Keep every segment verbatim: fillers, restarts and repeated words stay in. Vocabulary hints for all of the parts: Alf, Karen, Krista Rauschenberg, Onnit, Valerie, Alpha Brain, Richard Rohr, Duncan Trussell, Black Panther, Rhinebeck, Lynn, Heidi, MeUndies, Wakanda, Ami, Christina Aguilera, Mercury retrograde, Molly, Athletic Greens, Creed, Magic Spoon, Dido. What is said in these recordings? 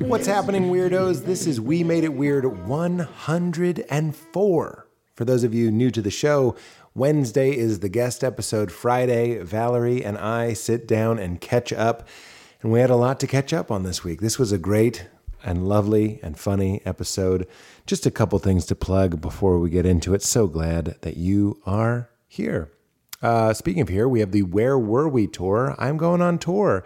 What's happening, weirdos? This is We Made It Weird one hundred four. For those of you new to the show, Wednesday is the guest episode. Friday, Valerie and I sit down and catch up. And we had a lot to catch up on this week. This was a great and lovely and funny episode. Just a couple things to plug before we get into it. So glad that you are here. Uh, speaking of here, we have the Where Were We tour. I'm going on tour.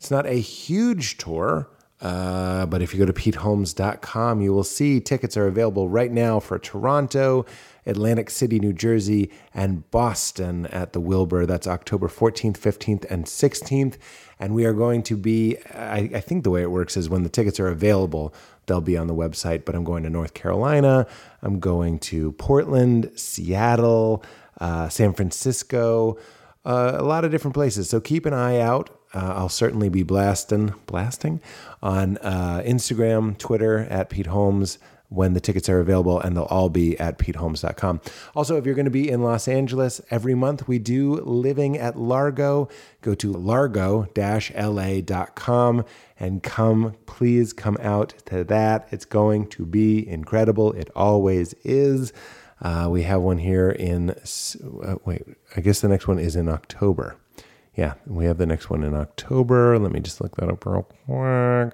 It's not a huge tour, uh, but if you go to Pete Holmes dot com, you will see tickets are available right now for Toronto, Atlantic City, New Jersey, and Boston at the Wilbur. That's October fourteenth, fifteenth, and sixteenth. And we are going to be, I, I think the way it works is when the tickets are available, they'll be on the website. But I'm going to North Carolina. I'm going to Portland, Seattle, uh, San Francisco, uh, a lot of different places. So keep an eye out. Uh, I'll certainly be blasting, blasting on uh, Instagram, Twitter, at Pete Holmes when the tickets are available, and they'll all be at Pete Holmes dot com. Also, if you're going to be in Los Angeles, every month we do Living at Largo. Go to Largo L A dot com and come, please come out to that. It's going to be incredible. It always is. Uh, we have one here in, uh, wait, I guess the next one is in October. Yeah, we have the next one in October. Let me just look that up real quick.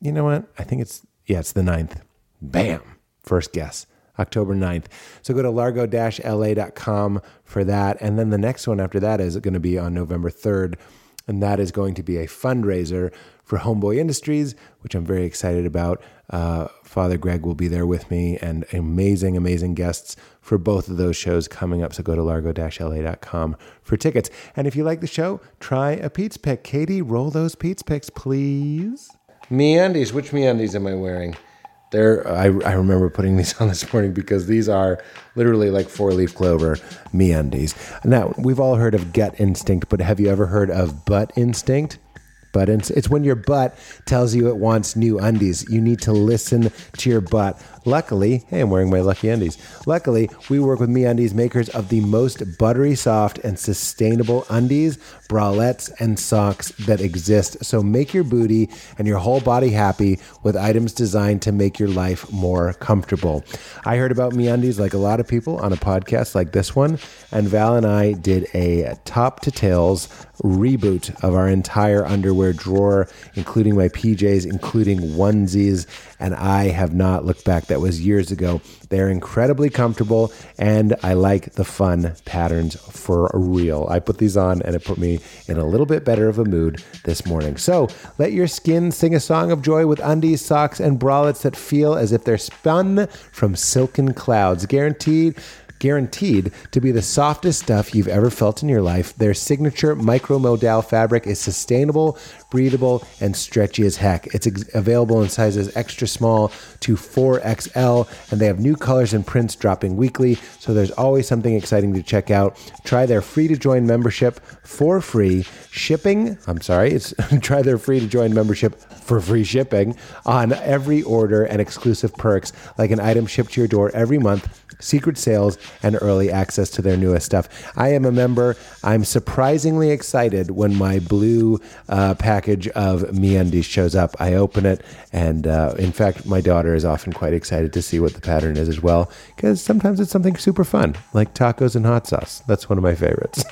You know what? I think it's, yeah, it's the ninth. Bam. First guess, October ninth. So go to Largo L A dot com for that. And then the next one after that is going to be on November third. And that is going to be a fundraiser for Homeboy Industries, which I'm very excited about. Uh, Father Greg will be there with me and amazing, amazing guests for both of those shows coming up. So go to Largo L A dot com for tickets. And if you like the show, try a Pete's Pick. Katie, roll those Pete's Picks, please. MeUndies. Which MeUndies am I wearing? There, I, I remember putting these on this morning because these are literally like four-leaf clover MeUndies. Now, we've all heard of gut instinct, but have you ever heard of butt instinct? But it's, it's when your butt tells you it wants new undies. You need to listen to your butt. Luckily, hey, I'm wearing my lucky undies. Luckily, we work with MeUndies, makers of the most buttery, soft, and sustainable undies, bralettes, and socks that exist. So make your booty and your whole body happy with items designed to make your life more comfortable. I heard about MeUndies like a lot of people on a podcast like this one, and Val and I did a top to tails reboot of our entire underwear drawer, including my P Js, including onesies, and I have not looked back. That was years ago. They're incredibly comfortable, and I like the fun patterns for real. I put these on, and it put me in a little bit better of a mood this morning. So let your skin sing a song of joy with undies, socks, and bralettes that feel as if they're spun from silken clouds. Guaranteed. Guaranteed to be the softest stuff you've ever felt in your life, their signature micromodal fabric is sustainable, breathable, and stretchy as heck. It's ex- available in sizes extra small to four X L, and they have new colors and prints dropping weekly, so there's always something exciting to check out. Try their free-to-join membership for free shipping. I'm sorry, it's try their free-to-join membership for free shipping on every order and exclusive perks, like an item shipped to your door every month, secret sales, and early access to their newest stuff. I am a member. I'm surprisingly excited when my blue uh, package of MeUndies shows up. I open it, and uh, in fact, my daughter is often quite excited to see what the pattern is as well, because sometimes it's something super fun, like tacos and hot sauce. That's one of my favorites.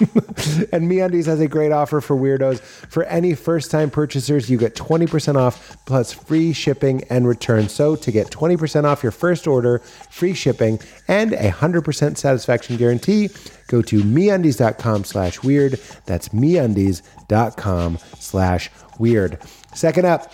And MeUndies has a great offer for weirdos. For any first-time purchasers, you get twenty percent off plus free shipping and return. So to get twenty percent off your first order, free shipping, and a one hundred percent satisfaction guarantee, go to MeUndies.com slash weird. That's MeUndies.com slash weird. Second up,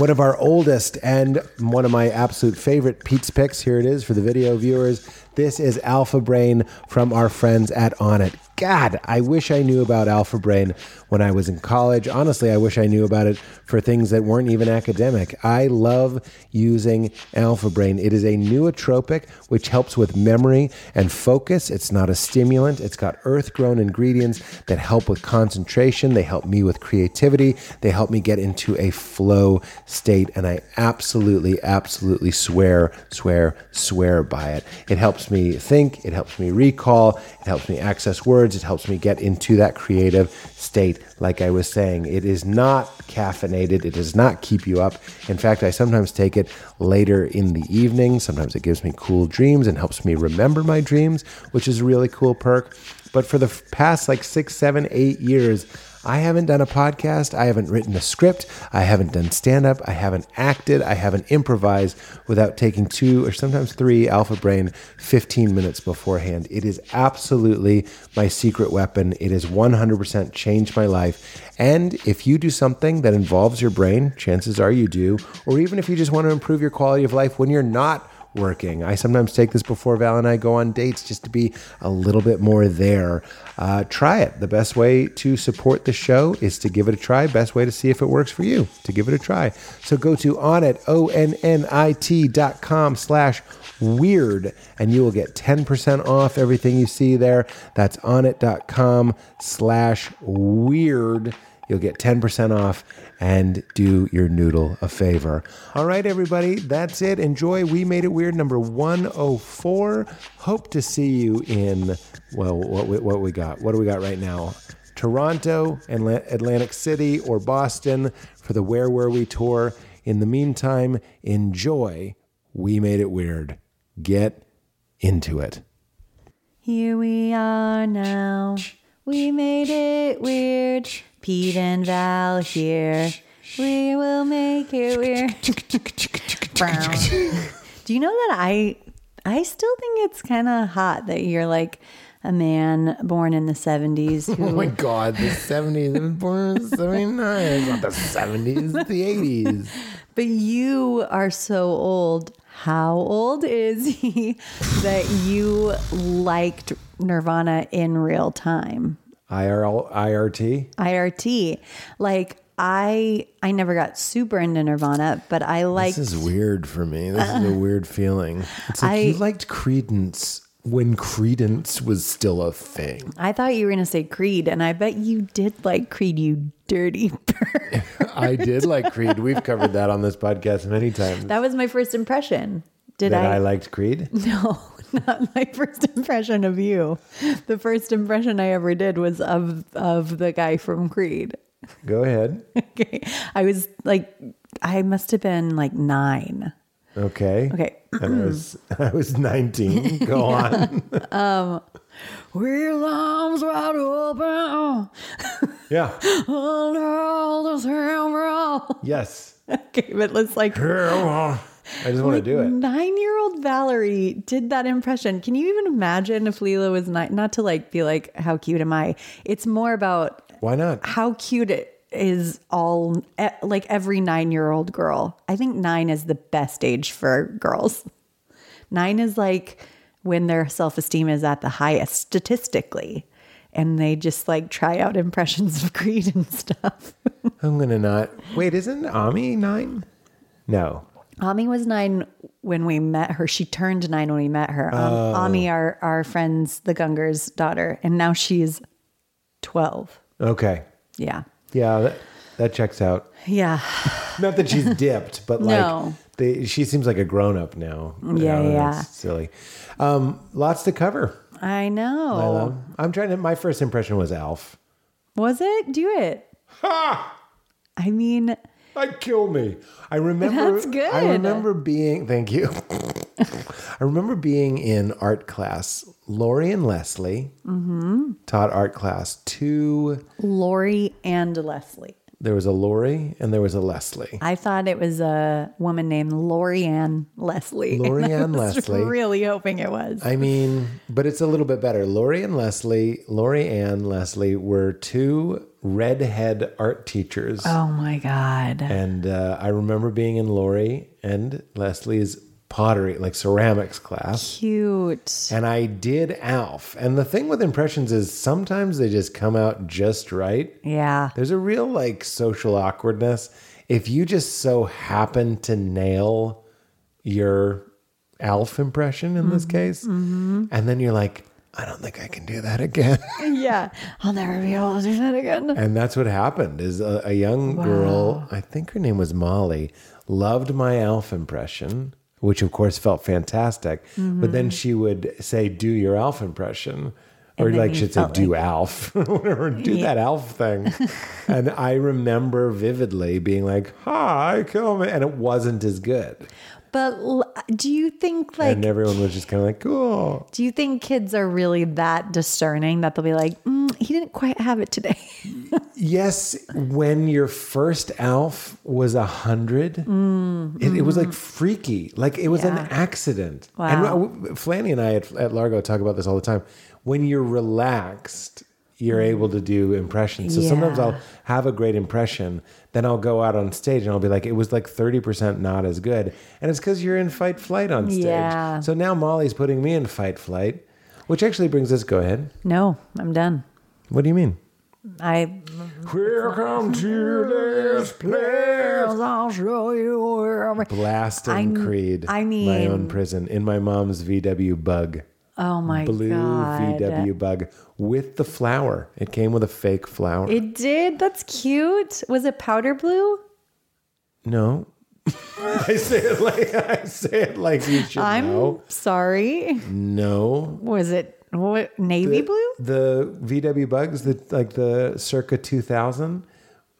one of our oldest and one of my absolute favorite Pete's Picks. Here it is for the video viewers. This is Alpha Brain from our friends at On It. God, I wish I knew about Alpha Brain when I was in college. Honestly, I wish I knew about it for things that weren't even academic. I love using Alpha Brain. It is a nootropic which helps with memory and focus. It's not a stimulant. It's got earth-grown ingredients that help with concentration. They help me with creativity. They help me get into a flow state. And I absolutely, absolutely swear, swear, swear by it. It helps me think. It helps me recall. It helps me access words. words. It helps me get into that creative state. Like I was saying, it is not caffeinated. It does not keep you up. In fact, I sometimes take it later in the evening. Sometimes it gives me cool dreams and helps me remember my dreams, which is a really cool perk. But for the past like six, seven, eight years, I haven't done a podcast, I haven't written a script, I haven't done stand-up, I haven't acted, I haven't improvised without taking two or sometimes three Alpha Brain fifteen minutes beforehand. It is absolutely my secret weapon. It has one hundred percent changed my life. And if you do something that involves your brain, chances are you do, or even if you just want to improve your quality of life when you're not working. I sometimes take this before Val and I go on dates just to be a little bit more there. Uh, try it. The best way to support the show is to give it a try. Best way to see if it works for you, to give it a try. So go to Onnit, O N N I T dot com slash weird, and you will get ten percent off everything you see there. That's Onnit.com slash weird. You'll get ten percent off and do your noodle a favor. All right, everybody, that's it. Enjoy We Made It Weird number one oh four. Hope to see you in, well, what we, what we got? What do we got right now? Toronto and Atlantic City or Boston for the Where Were We tour. In the meantime, enjoy We Made It Weird. Get into it. Here we are now. We made it weird. Pete and Val here. We will make it weird. Do you know that I I still think it's kind of hot that you're like a man born in the seventies. Who... Oh my God, the seventies. I was born in seventy-nine. Not the seventies, the eighties. But you are so old. How old is he that you liked Nirvana in real time? I R L, I R T? I R T. Like, I I never got super into Nirvana, but I liked... This is weird for me. This uh, is a weird feeling. It's like I, you liked Creedence when Creedence was still a thing. I thought you were going to say Creed, and I bet you did like Creed, you dirty bird. I did like Creed. We've covered that on this podcast many times. That was my first impression. Did that I? I liked Creed? No. Not my first impression of you. The first impression I ever did was of of the guy from Creed. Go ahead. Okay. I was like, I must have been like nine. Okay. Okay. And I was, I was nineteen. Go on. um, We're arms wide open. Yeah. Yes. Okay, but let's like... I just want like to do it. Nine-year-old Valerie did that impression. Can you even imagine if Lila was nine? Not to like be like, how cute am I? It's more about why not how cute it is. All like every nine-year-old girl. I think nine is the best age for girls. Nine is like when their self-esteem is at the highest statistically. And they just like try out impressions of Creed and stuff. I'm going to not. Wait, isn't Ami nine? No. Ami was nine when we met her. She turned nine when we met her. Um, oh. Ami, our, our friends, the Gungers' daughter, and now she's twelve. Okay. Yeah. Yeah, that, that checks out. Yeah. Not that she's dipped, but like no. they, she seems like a grown-up now. Yeah, know, yeah. That's silly. Um, lots to cover. I know. Lila. I'm trying to, my first impression was Alf. Was it? Do it. Ha! I mean... I'd kill me. I remember. That's good. I remember being. Thank you. I remember being in art class. Lori and Leslie mm-hmm. taught art class to Lori and Leslie. There was a Lori and there was a Leslie. I thought it was a woman named Lori Ann Leslie. Lori Ann Leslie. I was really hoping it was. I mean, but it's a little bit better. Lori and Leslie, Lori Ann Leslie were two redhead art teachers. Oh my God. And uh, I remember being in Lori and Leslie's pottery, like ceramics class. Cute. And I did Alf. And the thing with impressions is sometimes they just come out just right. Yeah. There's a real like social awkwardness. If you just so happen to nail your Alf impression in mm-hmm. this case, mm-hmm. and then you're like, I don't think I can do that again. Yeah. I'll never be able to do that again. And that's what happened is a, a young wow. girl, I think her name was Molly, loved my Alf impression, which of course felt fantastic. Mm-hmm. But then she would say, do your Alf impression. Or like should say, do like, Alf, whatever, do yeah. that Alf thing. And I remember vividly being like, hi, come. And it wasn't as good. But do you think like... And everyone was just kind of like, cool. Do you think kids are really that discerning that they'll be like, mm, he didn't quite have it today? Yes. When your first Alf was a hundred, mm, it, mm. it was like freaky. Like it was yeah. an accident. Wow. And Flanny and I at, at Largo talk about this all the time. When you're relaxed, you're able to do impressions. So yeah. sometimes I'll have a great impression. Then I'll go out on stage and I'll be like, it was like thirty percent not as good. And it's because you're in fight flight on stage. Yeah. So now Molly's putting me in fight flight, which actually brings us, go ahead. No, I'm done. What do you mean? I welcome to this place. I'll show you where I'm blasting I'm, Creed. I mean, my own prison in my mom's V W Bug. Oh my Blue God. Blue V W Bug with the flower. It came with a fake flower. It did? That's cute. Was it powder blue? No. I say it like I say it like you should I'm know. I'm sorry. No. Was it what, navy the, blue? The V W Bugs, the, like the circa two thousand.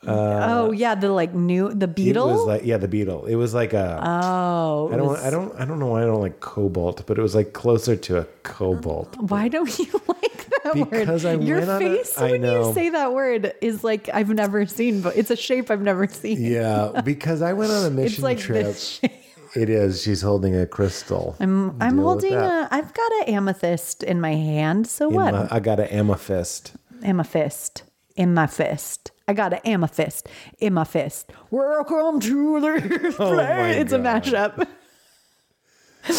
Uh, oh yeah, the like new the Beetle. It was like yeah, the Beetle. It was like a oh. I don't was, I don't I don't know why I don't like cobalt, but it was like closer to a cobalt. Why don't you like that because word? Because I your went face on a, I when know. You say that word is like I've never seen, but it's a shape I've never seen. Yeah, because I went on a mission it's like trip. This shape. It is. She's holding a crystal. I'm I'm Deal holding a. I've got an amethyst in my hand. So in what? My, I got an amethyst. Amethyst in my fist. I got an amethyst in my fist. Welcome to the oh play. It's God. A mashup.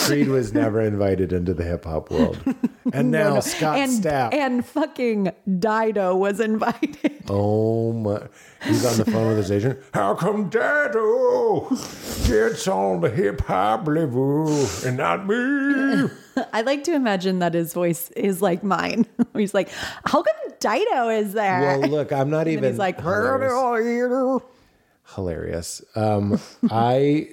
Creed was never invited into the hip hop world. And now no, no. Scott and, Stapp. And fucking Dido was invited. Oh my. He's on the phone with his agent. How come Dido gets on the hip hop level and not me? I like to imagine that his voice is like mine. He's like, how come Dido is there? Well, look, I'm not even. He's like, hilarious. hilarious. Um, I.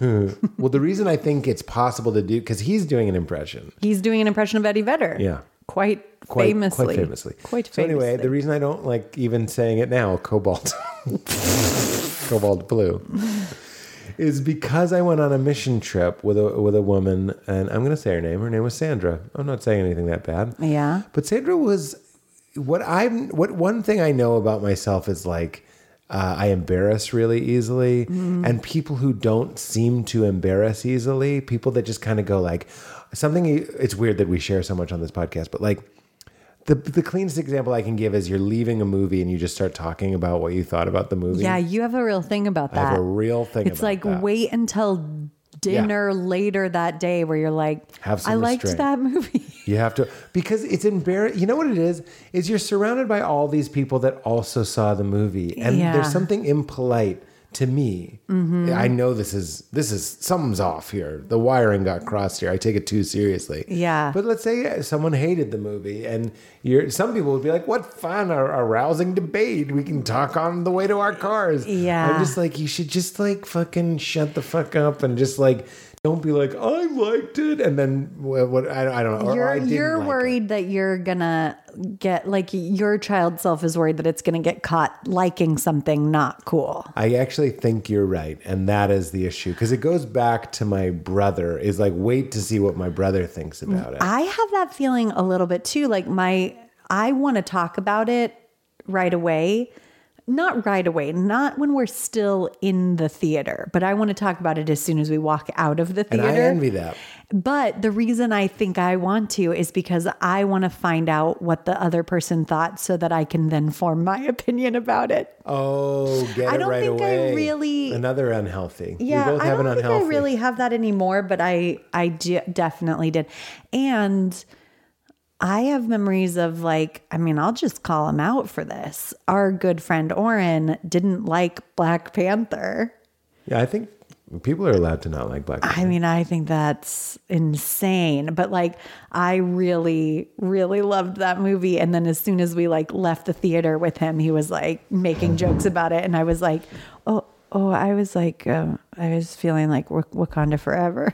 Well, the reason I think it's possible to do, because he's doing an impression. He's doing an impression of Eddie Vedder. Yeah. Quite, quite famously. Quite famously. Quite famously. So anyway, the reason I don't like even saying it now, cobalt. Cobalt blue. Is because I went on a mission trip with a with a woman, and I'm going to say her name. Her name was Sandra. I'm not saying anything that bad. Yeah. But Sandra was, what I'm, what one thing I know about myself is like, uh, I embarrass really easily. Mm-hmm. And people who don't seem to embarrass easily, people that just kind of go like, something, it's weird that we share so much on this podcast, but like, The the cleanest example I can give is you're leaving a movie and you just start talking about what you thought about the movie. Yeah, you have a real thing about that. I have a real thing it's about like, that. It's like wait until dinner yeah. later that day where you're like, have some I restraint. Liked that movie. You have to, because it's embarrassing. You know what it is? Is you're surrounded by all these people that also saw the movie. And yeah. there's something impolite to me. Mm-hmm. I know this is, this is, something's off here. The wiring got crossed here. I take it too seriously. Yeah. But let's say yeah, someone hated the movie and you're, some people would be like, what fun, a, a rousing debate. We can talk on the way to our cars. Yeah. I'm just like, you should just like fucking shut the fuck up and just like, don't be like, I liked it. And then what, what I, I don't know. Or, you're, or I didn't you're like worried it. That you're gonna get like your child self is worried that it's going to get caught liking something not cool. I actually think you're right. And that is the issue. Cause it goes back to my brother is like, wait to see what my brother thinks about it. I have that feeling a little bit too. Like my, I want to talk about it right away. Not right away, not when we're still in the theater, but I want to talk about it as soon as we walk out of the theater. And I envy that. But the reason I think I want to is because I want to find out what the other person thought so that I can then form my opinion about it. Oh, get it right away. I don't right think away. I really... Another unhealthy. Yeah, both I have don't an think unhealthy. I really have that anymore, but I, I d- definitely did. And... I have memories of like, I mean, I'll just call him out for this. Our good friend Oren didn't like Black Panther. Yeah, I think people are allowed to not like Black Panther. I mean, I think that's insane. But like, I really, really loved that movie. And then as soon as we like left the theater with him, he was like making jokes about it. And I was like, oh, oh, I was like, um, I was feeling like Wak- Wakanda forever.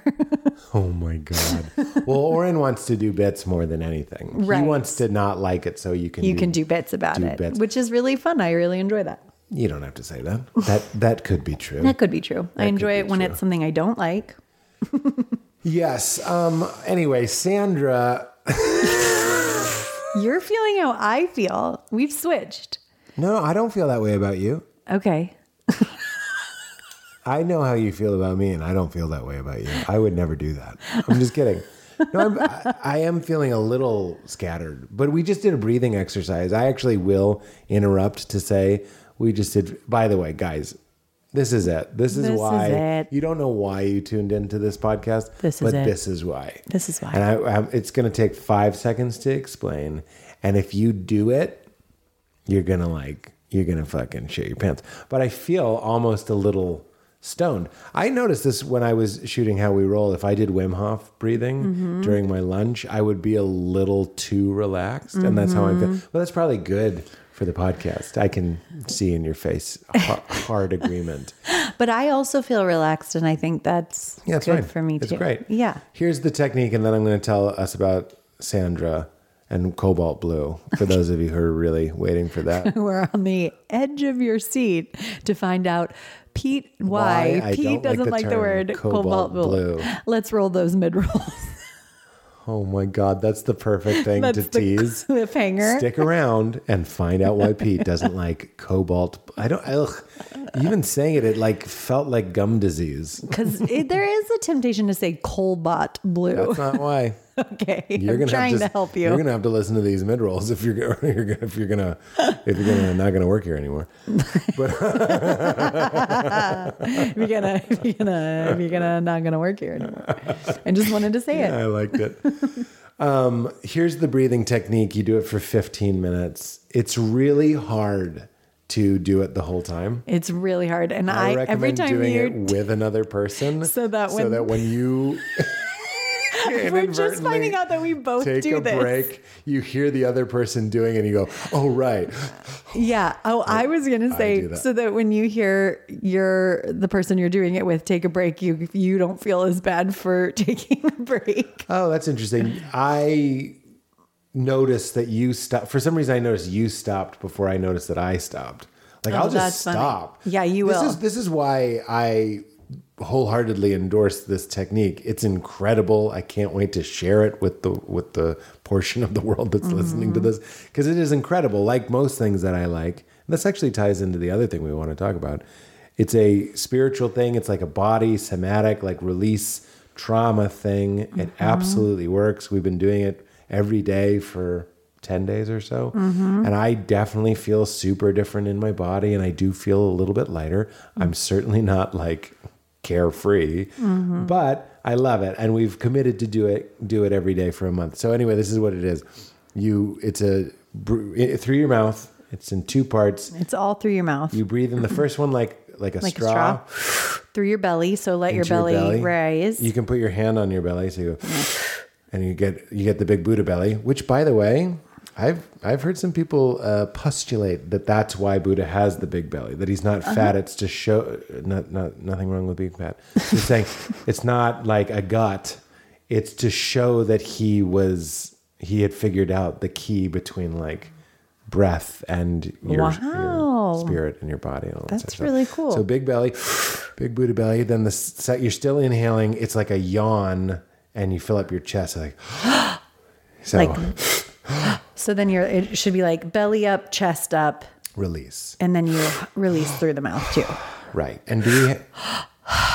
Oh my God. Well, Oren wants to do bits more than anything. Right. He wants to not like it so you can, you do, can do bits about do it, bits. Which is really fun. I really enjoy that. You don't have to say that. That, that could be true. That could be true. That I enjoy it when true. It's something I don't like. Yes. Um, anyway, Sandra. You're feeling how I feel. We've switched. No, I don't feel that way about you. Okay. I know how you feel about me, and I don't feel that way about you. I would never do that. I'm just kidding. No, I'm, I, I am feeling a little scattered, but we just did a breathing exercise. I actually will interrupt to say we just did. By the way, guys, this is it. This is this why. Is it. You don't know why you tuned into this podcast, this but is it. This is why. This is why. And I, I, it's going to take five seconds to explain. And if you do it, you're going to like, you're going to fucking shit your pants. But I feel almost a little stoned. I noticed this when I was shooting How We Roll. If I did Wim Hof breathing mm-hmm. during my lunch, I would be a little too relaxed. Mm-hmm. And that's how I feel. Well, that's probably good for the podcast. I can see in your face hard agreement. But I also feel relaxed, and I think that's, yeah, that's good right. for me it's too. It's great. Yeah. Here's the technique, and then I'm going to tell us about Sandra and Cobalt Blue, for those of you who are really waiting for that. We're on the edge of your seat to find out Pete why, why Pete doesn't like the, like the word Cobalt, Cobalt Blue. Blue. Let's roll those mid-rolls. Oh my God, that's the perfect thing that's to the tease. Cliffhanger. Stick around and find out why Pete doesn't like Cobalt. I don't, ugh. Even saying it, it like felt like gum disease. Because there is a temptation to say Cobalt Blue. That's not why. Okay, you're I'm trying to, to help you. You're gonna have to listen to these mid rolls if you're gonna if you're gonna if you're gonna not gonna work here anymore. But if you're gonna if you're gonna if you're gonna not gonna work here anymore. I just wanted to say yeah, it. I liked it. um, here's the breathing technique. You do it for fifteen minutes. It's really hard to do it the whole time. It's really hard, and I, I recommend every time doing you're... it with another person, so that when... so that when you. We're just finding out that we both do this. Take a break. You hear the other person doing it and you go, oh, right. Yeah. Oh, I was going to say that. So that when you hear you're the person you're doing it with, take a break. You, you don't feel as bad for taking a break. Oh, that's interesting. I noticed that you stopped. For some reason, I noticed you stopped before I noticed that I stopped. Like, oh, I'll just stop. Funny. Yeah, you this will. Is, this is why I... wholeheartedly endorse this technique. It's incredible. I can't wait to share it with the with the portion of the world that's mm-hmm. listening to this, because it is incredible. Like most things that I like, and this actually ties into the other thing we want to talk about. It's a spiritual thing. It's like a body somatic, like release trauma thing. Mm-hmm. It absolutely works. We've been doing it every day for ten days or so. Mm-hmm. And I definitely feel super different in my body, and I do feel a little bit lighter. Mm-hmm. I'm certainly not like carefree, mm-hmm. but I love it, and we've committed to do it do it every day for a month. So anyway, this is what it is. You, it's a through your mouth. It's in two parts. It's all through your mouth. You breathe in the first one like like a like straw, a straw. Through your belly. So let your belly, your belly rise. You can put your hand on your belly, so you go, and you get you get the big Buddha belly. Which, by the way, I've I've heard some people uh, postulate that that's why Buddha has the big belly, that he's not uh-huh. fat. It's to show not not nothing wrong with being fat. He's saying it's not like a gut. It's to show that he was he had figured out the key between like breath and your, wow. your spirit and your body. And all that's that really cool. So big belly, big Buddha belly. Then the you're still inhaling. It's like a yawn, and you fill up your chest like so. Like, so then you're, it should be like belly up, chest up. Release. And then you release through the mouth too. Right. And do we, ha-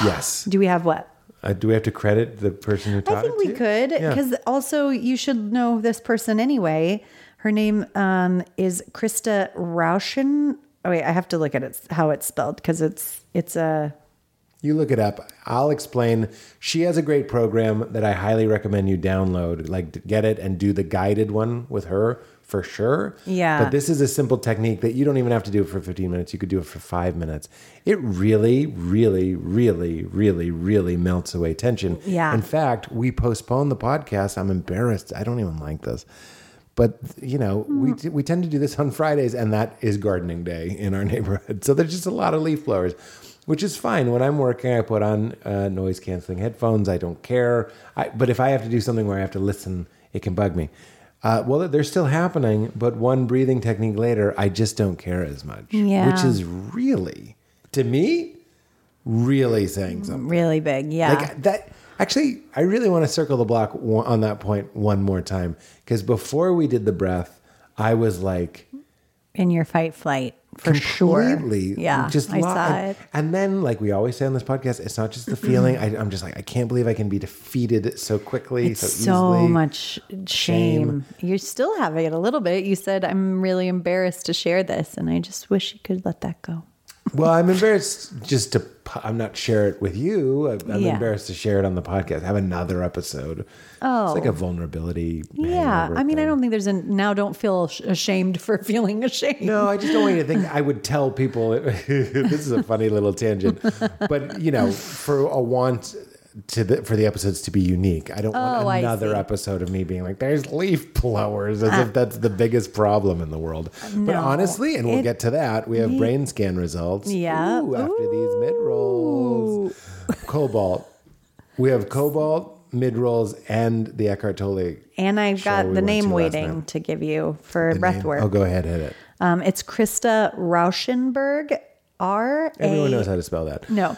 yes. Do we have what? Uh, do we have to credit the person who taught it to you? I think we could, because yeah. also you should know this person anyway. Her name um, is Krista Rauschen. Oh wait, I have to look at it, how it's spelled, because it's, it's a... You look it up. I'll explain. She has a great program that I highly recommend you download. Like, get it and do the guided one with her for sure. Yeah. But this is a simple technique that you don't even have to do it for fifteen minutes. You could do it for five minutes. It really, really, really, really, really melts away tension. Yeah. In fact, we postponed the podcast. I'm embarrassed. I don't even like this. But, you know, we we tend to do this on Fridays, and that is gardening day in our neighborhood. So there's just a lot of leaf blowers. which is fine. When I'm working, I put on uh, noise-canceling headphones. I don't care. I, but if I have to do something where I have to listen, it can bug me. Uh, well, they're still happening, but one breathing technique later, I just don't care as much. Yeah. Which is really, to me, really saying something. Really big, yeah. Like that. Actually, I really want to circle the block on that point one more time. Because before we did the breath, I was like... In your fight flight, for sure. Completely. Yeah, just I lo- saw and, it. And then, like we always say on this podcast, it's not just the feeling. I, I'm just like, I can't believe I can be defeated so quickly, it's so easily. So much shame. shame. You still have it a little bit. You said, I'm really embarrassed to share this. And I just wish you could let that go. Well, I'm embarrassed just to, I'm not share it with you. I'm, I'm yeah. embarrassed to share it on the podcast. Have another episode. Oh. It's like a vulnerability. Yeah. I mean, thing. I don't think there's a, now don't feel ashamed for feeling ashamed. No, I just don't want you to think I would tell people, this is a funny little tangent, but you know, for a want to the, for the episodes to be unique. I don't oh, want another episode of me being like, there's leaf blowers, as uh, if that's the biggest problem in the world. No, but honestly, and we'll it, get to that, we have brain scan results. Yeah. Ooh, after Ooh. these mid-rolls. Cobalt. We have cobalt, mid-rolls, and the Eckhart Tolle. And I've got we the name waiting to give you for the breath name? work. Oh, go ahead, hit it. Um, it's Krista Rauschenberg. R A. Everyone knows how to spell that. No.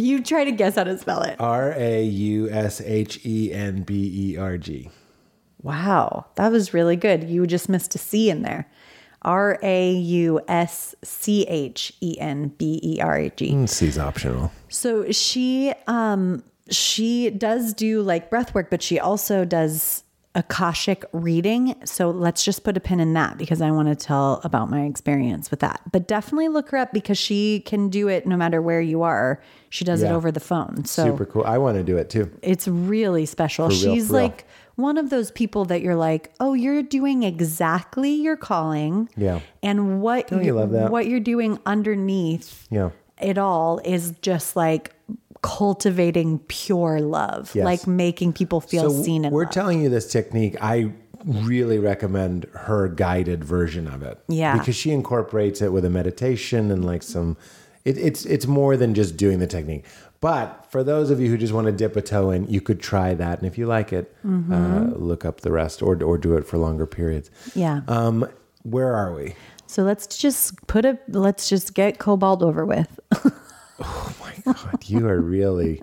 You try to guess how to spell it. R A U S H E N B E R G. Wow. That was really good. You just missed a C in there. R A U S C H E N B E R G. Mm, C's optional. So she, um, she does do like breath work, but she also does Akashic reading. So let's just put a pin in that because I want to tell about my experience with that. But definitely look her up because she can do it no matter where you are. She does yeah. it over the phone. So super cool. I want to do it too. It's really special. For real, She's for real. like one of those people that you're like, oh, you're doing exactly your calling. Yeah. And what you, you love that. what you're doing underneath yeah. it all is just like cultivating pure love, yes. like making people feel so seen and we're loved. Telling you this technique. I really recommend her guided version of it. Yeah. Because she incorporates it with a meditation and like some, it, it's, it's more than just doing the technique. But for those of you who just want to dip a toe in, you could try that. And if you like it, mm-hmm. uh, look up the rest or, or do it for longer periods. Yeah. Um, where are we? So let's just put a, let's just get cobalt over with. Oh my God, you are really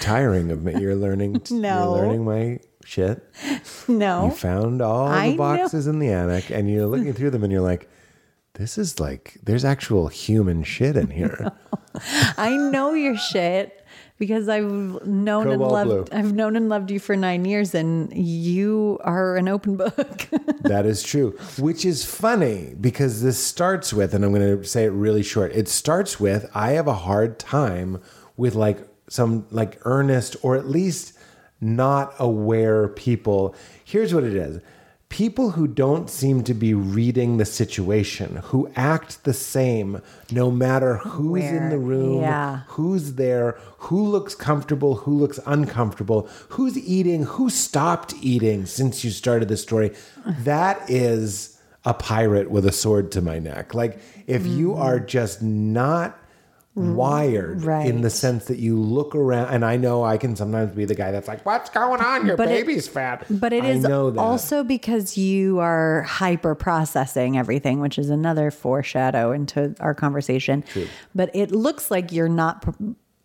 tiring of me. You're learning no. You're learning my shit. No. You found all I the boxes know. in the attic and you're looking through them and you're like, this is like, there's actual human shit in here. No. I know your shit because I've known Cobalt and loved blue. I've known and loved you for nine years and you are an open book. That is true, which is funny because this starts with, and I'm going to say it really short. It starts with, I have a hard time with like some like earnest or at least not aware people. Here's what it is. People who don't seem to be reading the situation, who act the same no matter who's Where, in the room, yeah. who's there, who looks comfortable, who looks uncomfortable, who's eating, who stopped eating since you started the story. That is a pirate with a sword to my neck. Like if mm-hmm. you are just not wired right. in the sense that you look around, and I know I can sometimes be the guy that's like, what's going on? Your but baby's it, fat. But it I is also because you are hyper processing everything, which is another foreshadow into our conversation. True. But it looks like you're not pr-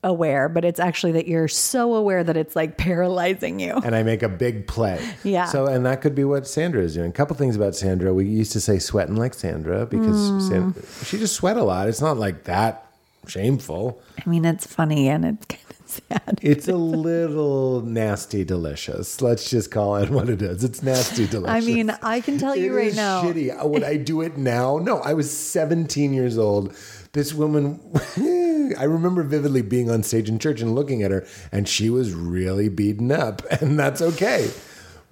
aware, but it's actually that you're so aware that it's like paralyzing you. And I make a big play. Yeah. So, and that could be what Sandra is doing. A couple things about Sandra. We used to say sweating like Sandra because mm. Sandra, she just sweat a lot. It's not like that shameful. I mean, it's funny and it's kind of sad. It's a little nasty delicious. Let's just call it what it is. It's nasty delicious. I mean, I can tell you it right is now. Shitty. Would I do it now? No, I was seventeen years old. This woman, I remember vividly being on stage in church and looking at her, and she was really beaten up, and that's okay.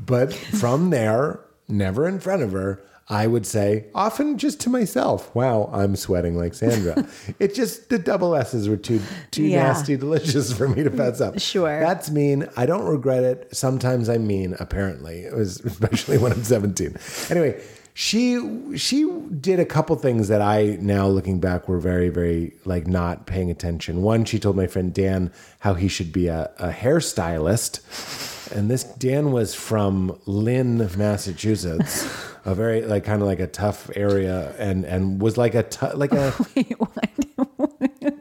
But from there, never in front of her, I would say, often just to myself, wow, I'm sweating like Sandra. It just, the double S's were too too yeah. nasty delicious for me to pass up. Sure. That's mean. I don't regret it. Sometimes I'm mean, apparently. It was especially when I'm seventeen. Anyway, She she did a couple things that I, now looking back, were very, very, like, not paying attention. One, she told my friend Dan how he should be a, a hairstylist. And this Dan was from Lynn, Massachusetts, a very, like, kind of like a tough area, and, and was like a... T- like a Wait, what?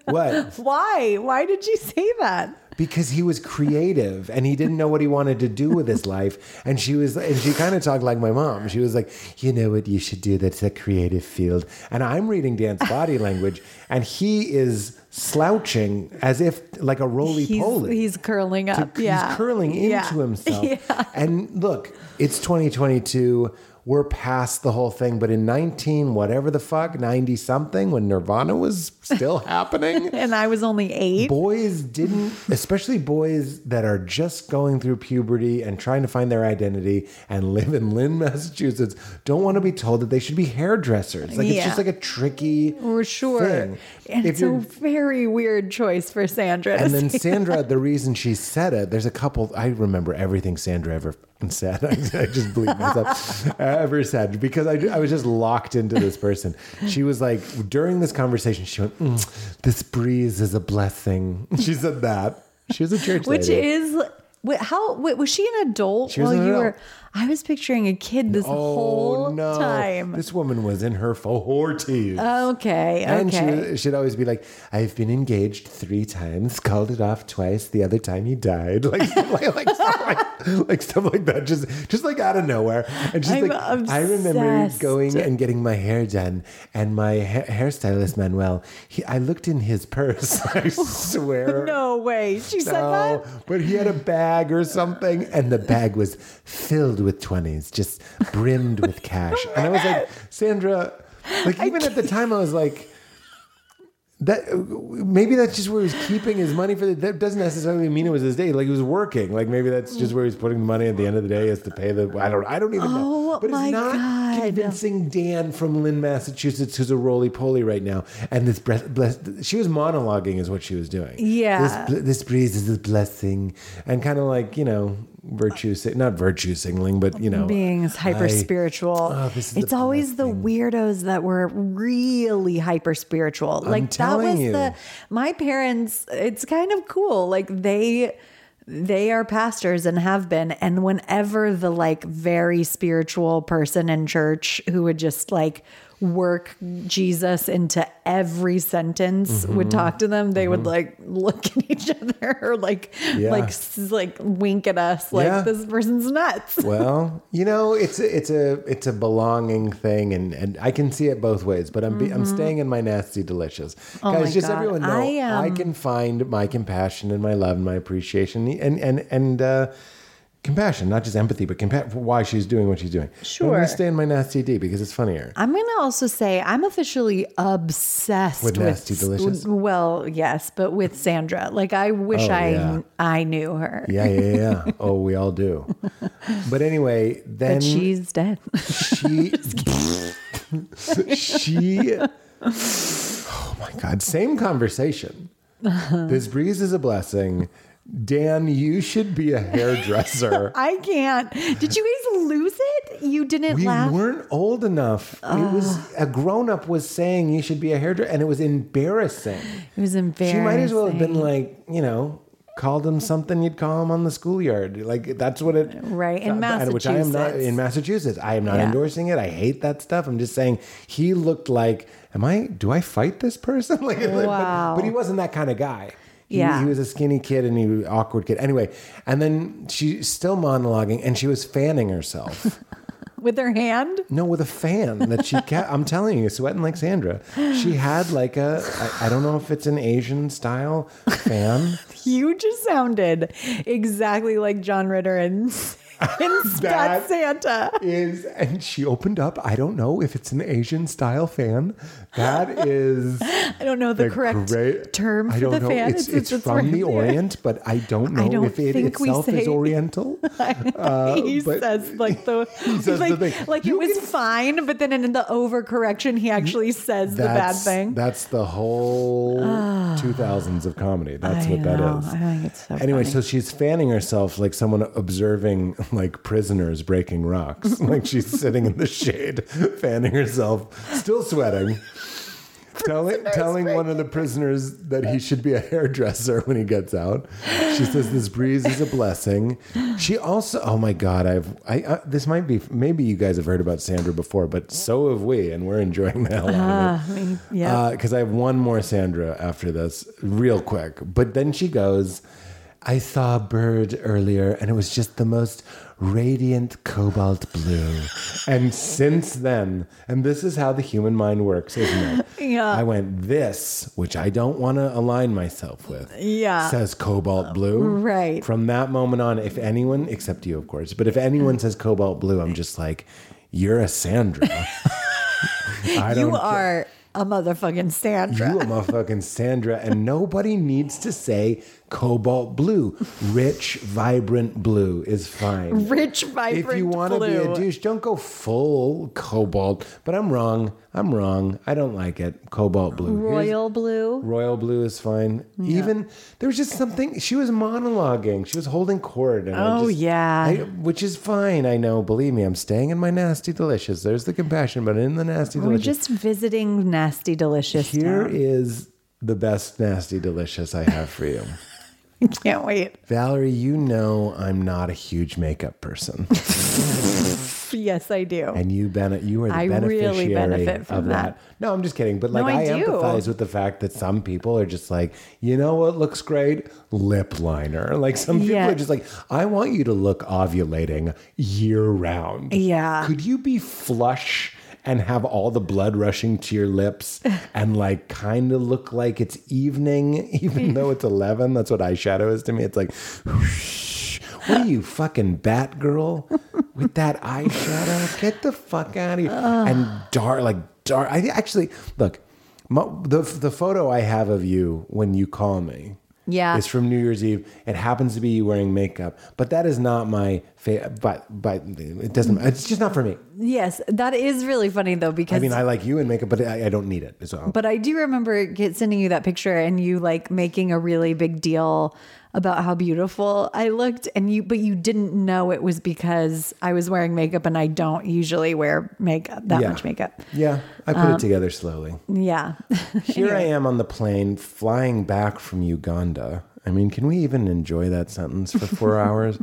What? Why? Why did you say that? Because he was creative and he didn't know what he wanted to do with his life. And she was, and she kind of talked like my mom. She was like, you know what you should do? That's a creative field. And I'm reading Dan's body language, and he is slouching as if like a roly-poly. He's, he's curling up. To, yeah. He's curling into yeah. himself. Yeah. And look, it's twenty twenty-two. We're past the whole thing. But in nineteen, whatever the fuck, ninety something, when Nirvana was still happening. And I was only eight. Boys didn't, especially boys that are just going through puberty and trying to find their identity and live in Lynn, Massachusetts, don't want to be told that they should be hairdressers. Like, yeah. It's just like a tricky For sure. thing. And if it's a very weird choice for Sandra. And then Sandra, that. the reason she said it, there's a couple, I remember everything Sandra ever said. I, I just believe myself. Ever said, because I, I was just locked into this person. She was like, during this conversation, she went, mm, this breeze is a blessing. She said that. She was a church Which lady. Which is, how, was she an adult she while an you adult. were, I was picturing a kid this oh, whole no. time. This woman was in her forties. Okay, okay. And she, she'd always be like, I've been engaged three times, called it off twice, the other time he died. Like, like, like, stuff, like, like stuff like that, just just like out of nowhere. And she's I'm like, obsessed. I remember going and getting my hair done, and my ha- hairstylist, Manuel, he, I looked in his purse, I swear. No way, she said no, that? But he had a bag or something, and the bag was filled with twenties, just brimmed with cash. And I was like, Sandra, like, even at the time I was like, that maybe that's just where he was keeping his money for the, that doesn't necessarily mean it was his day. Like, he was working. Like, maybe that's just where he's putting the money at the end of the day is to pay the, I don't I don't even know. Oh, but it's my not God. Convincing Dan from Lynn, Massachusetts, who's a roly-poly right now. And this breath, blessed, she was monologuing is what she was doing. Yeah. This, this breeze is a blessing. And kind of like, you know, virtue, not virtue signaling, but, you know, being hyper spiritual. Oh, it's always the weirdos that were really hyper spiritual. Like, that was the, my parents, it's kind of cool. Like, they, they are pastors and have been. And whenever the, like, very spiritual person in church who would just, like, work Jesus into every sentence mm-hmm. would talk to them. They mm-hmm. would, like, look at each other or like, yeah. like, like wink at us. Like, yeah. this person's nuts. Well, you know, it's a, it's a, it's a belonging thing, and, and I can see it both ways, but I'm, mm-hmm. I'm staying in my nasty delicious. Oh Guys, just God. everyone know I, um, I can find my compassion and my love and my appreciation and, and, and, uh, compassion, not just empathy, but compa- for why she's doing what she's doing. Sure. I'm going to stay in my nasty D because it's funnier. I'm going to also say I'm officially obsessed with... With Nasty Delicious? Well, yes, but with Sandra. Like, I wish oh, I yeah. I knew her. Yeah, yeah, yeah. Oh, we all do. But anyway, then... But she's dead. She... she... Oh, my God. Same conversation. This breeze is a blessing. Dan, you should be a hairdresser. I can't. Did you guys lose it? You didn't we laugh? We weren't old enough. Uh, it was a grown-up was saying you should be a hairdresser, and it was embarrassing. It was embarrassing. She might as well have been like, you know, called him something you'd call him on the schoolyard. Like, that's what it... Right, in Massachusetts. Which I am not, in Massachusetts. I am not yeah. endorsing it. I hate that stuff. I'm just saying he looked like, am I, do I fight this person? Like, wow. But, but he wasn't that kind of guy. Yeah. He, he was a skinny kid and he was an awkward kid. Anyway, and then she's still monologuing and she was fanning herself. With her hand? No, with a fan that she kept. I'm telling you, sweating like Sandra. She had like a, I, I don't know if it's an Asian style fan. You just sounded exactly like John Ritter and... And Scott Santa is, and she opened up. I don't know if it's an Asian style fan. That is, I don't know the, the correct great, term for I don't the know. fan. It's, it's, it's from the Orient, but I don't know I don't if it itself say, is Oriental. Uh, he but, says like the, he says like, the thing. Like, you it was can, fine, but then in the overcorrection, he actually says the bad thing. That's the whole uh, two thousands of comedy. That's I what know. that is. I think it's so anyway, funny. So she's fanning herself like someone observing. like prisoners breaking rocks. Like she's sitting in the shade, fanning herself, still sweating. Telling, telling one of the prisoners that he should be a hairdresser when he gets out. She says this breeze is a blessing. She also, oh my God, I've, I, uh, this might be, maybe you guys have heard about Sandra before, but so have we, and we're enjoying the hell out of it. Yeah. Because uh, I have one more Sandra after this, real quick. But then she goes, I saw a bird earlier, and it was just the most radiant cobalt blue. And since then, and this is how the human mind works, isn't it? Yeah. I went, this, which I don't want to align myself with, yeah, says cobalt blue. Right. From that moment on, if anyone, except you, of course, but if anyone says cobalt blue, I'm just like, you're a Sandra. I don't you are ca- a motherfucking Sandra. You a motherfucking Sandra. And nobody needs to say cobalt blue. Rich, vibrant blue is fine. Rich, vibrant blue. If you want to be a douche, don't go full cobalt. But I'm wrong. I'm wrong. I don't like it. Cobalt blue. Royal Here's, blue. Royal blue is fine. Yeah. Even, there was just something, she was monologuing. She was holding court. And oh, I just, yeah. I, which is fine, I know. Believe me, I'm staying in my Nasty Delicious. There's the compassion, but in the Nasty We're Delicious. We're just visiting Nasty Delicious Here now. Is the best Nasty Delicious I have for you. I can't wait. Valerie, you know I'm not a huge makeup person. Yes, I do. And you, ben- you are the I beneficiary really benefit from of that. that. No, I'm just kidding. But like, no, I, I empathize with the fact that some people are just like, you know what looks great? Lip liner. Like some people yeah. are just like, I want you to look ovulating year round. Yeah. Could you be flush and have all the blood rushing to your lips and like kind of look like it's evening, even though it's eleven. That's what eyeshadow is to me. It's like, whoosh, what are you, fucking Batgirl with that eyeshadow? Get the fuck out of here. Uh, and dark, like dark. I actually, look, my, the the photo I have of you when you call me. Yeah. It's from New Year's Eve. It happens to be you wearing makeup, but that is not my favorite. But, but it doesn't, it's just not for me. Yes. That is really funny though, because I mean, I like you in makeup, but I, I don't need it. So. But I do remember get, sending you that picture and you like making a really big deal about how beautiful I looked, and you, but you didn't know it was because I was wearing makeup, and I don't usually wear makeup, that yeah. much makeup. Yeah. I put um, it together slowly. Yeah. Here anyway. I am on the plane flying back from Uganda. I mean, can we even enjoy that sentence for four hours?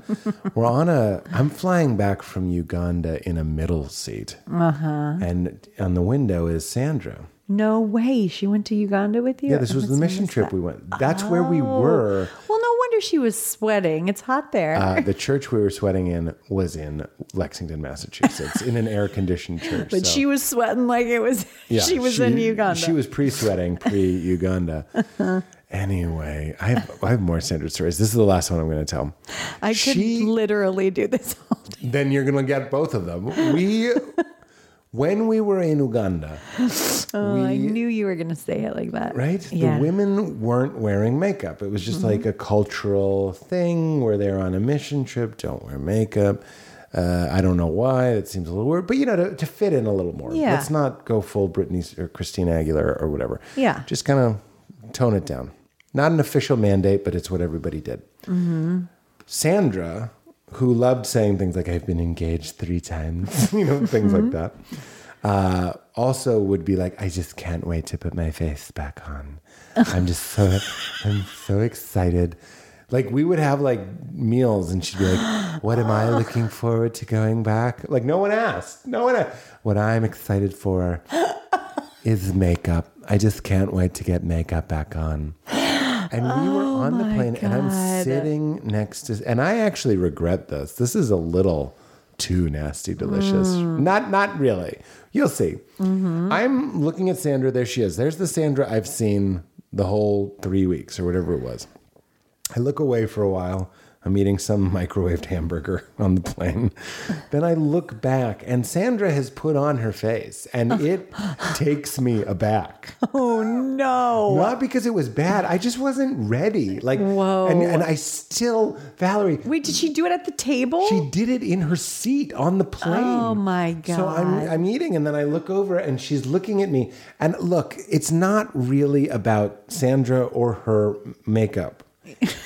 We're on a, I'm flying back from Uganda in a middle seat. Uh-huh. And on the window is Sandra. No way. She went to Uganda with you? Yeah, this was Let's the mission trip that. we went. That's oh. where we were. Well, no wonder she was sweating. It's hot there. Uh, the church we were sweating in was in Lexington, Massachusetts, in an air-conditioned church. But so. she was sweating like it was. Yeah, she was she, in Uganda. She was pre-sweating, pre-Uganda. Uh-huh. Anyway, I have, I have more Sandra stories. This is the last one I'm going to tell. I could she, literally do this all day. Then you're going to get both of them. We... When we were in Uganda... Oh, we, I knew you were going to say it like that. Right? Yeah. The women weren't wearing makeup. It was just mm-hmm. like a cultural thing where they're on a mission trip. Don't wear makeup. Uh, I don't know why. That seems a little weird. But, you know, to, to fit in a little more. Yeah. Let's not go full Britney or Christina Aguilera or whatever. Yeah. Just kind of tone it down. Not an official mandate, but it's what everybody did. Mm-hmm. Sandra... who loved saying things like, I've been engaged three times, you know, things mm-hmm. like that, uh, also would be like, I just can't wait to put my face back on. I'm just so, I'm so excited. Like, we would have, like, meals, and she'd be like, what am I looking forward to going back? Like, no one asked. No one asked. What I'm excited for is makeup. I just can't wait to get makeup back on. And oh we were on the plane, God. and I'm sitting next to... And I actually regret this. This is a little too nasty delicious. Mm. Not not really. You'll see. Mm-hmm. I'm looking at Sandra. There she is. There's the Sandra I've seen the whole three weeks or whatever it was. I look away for a while. I'm eating some microwaved hamburger on the plane. Then I look back, and Sandra has put on her face, and it takes me aback. Oh, no. Not because it was bad. I just wasn't ready. Like, whoa. And, and I still, Valerie. Wait, did she do it at the table? She did it in her seat on the plane. Oh, my God. So I'm, I'm eating, and then I look over, and she's looking at me. And look, it's not really about Sandra or her makeup.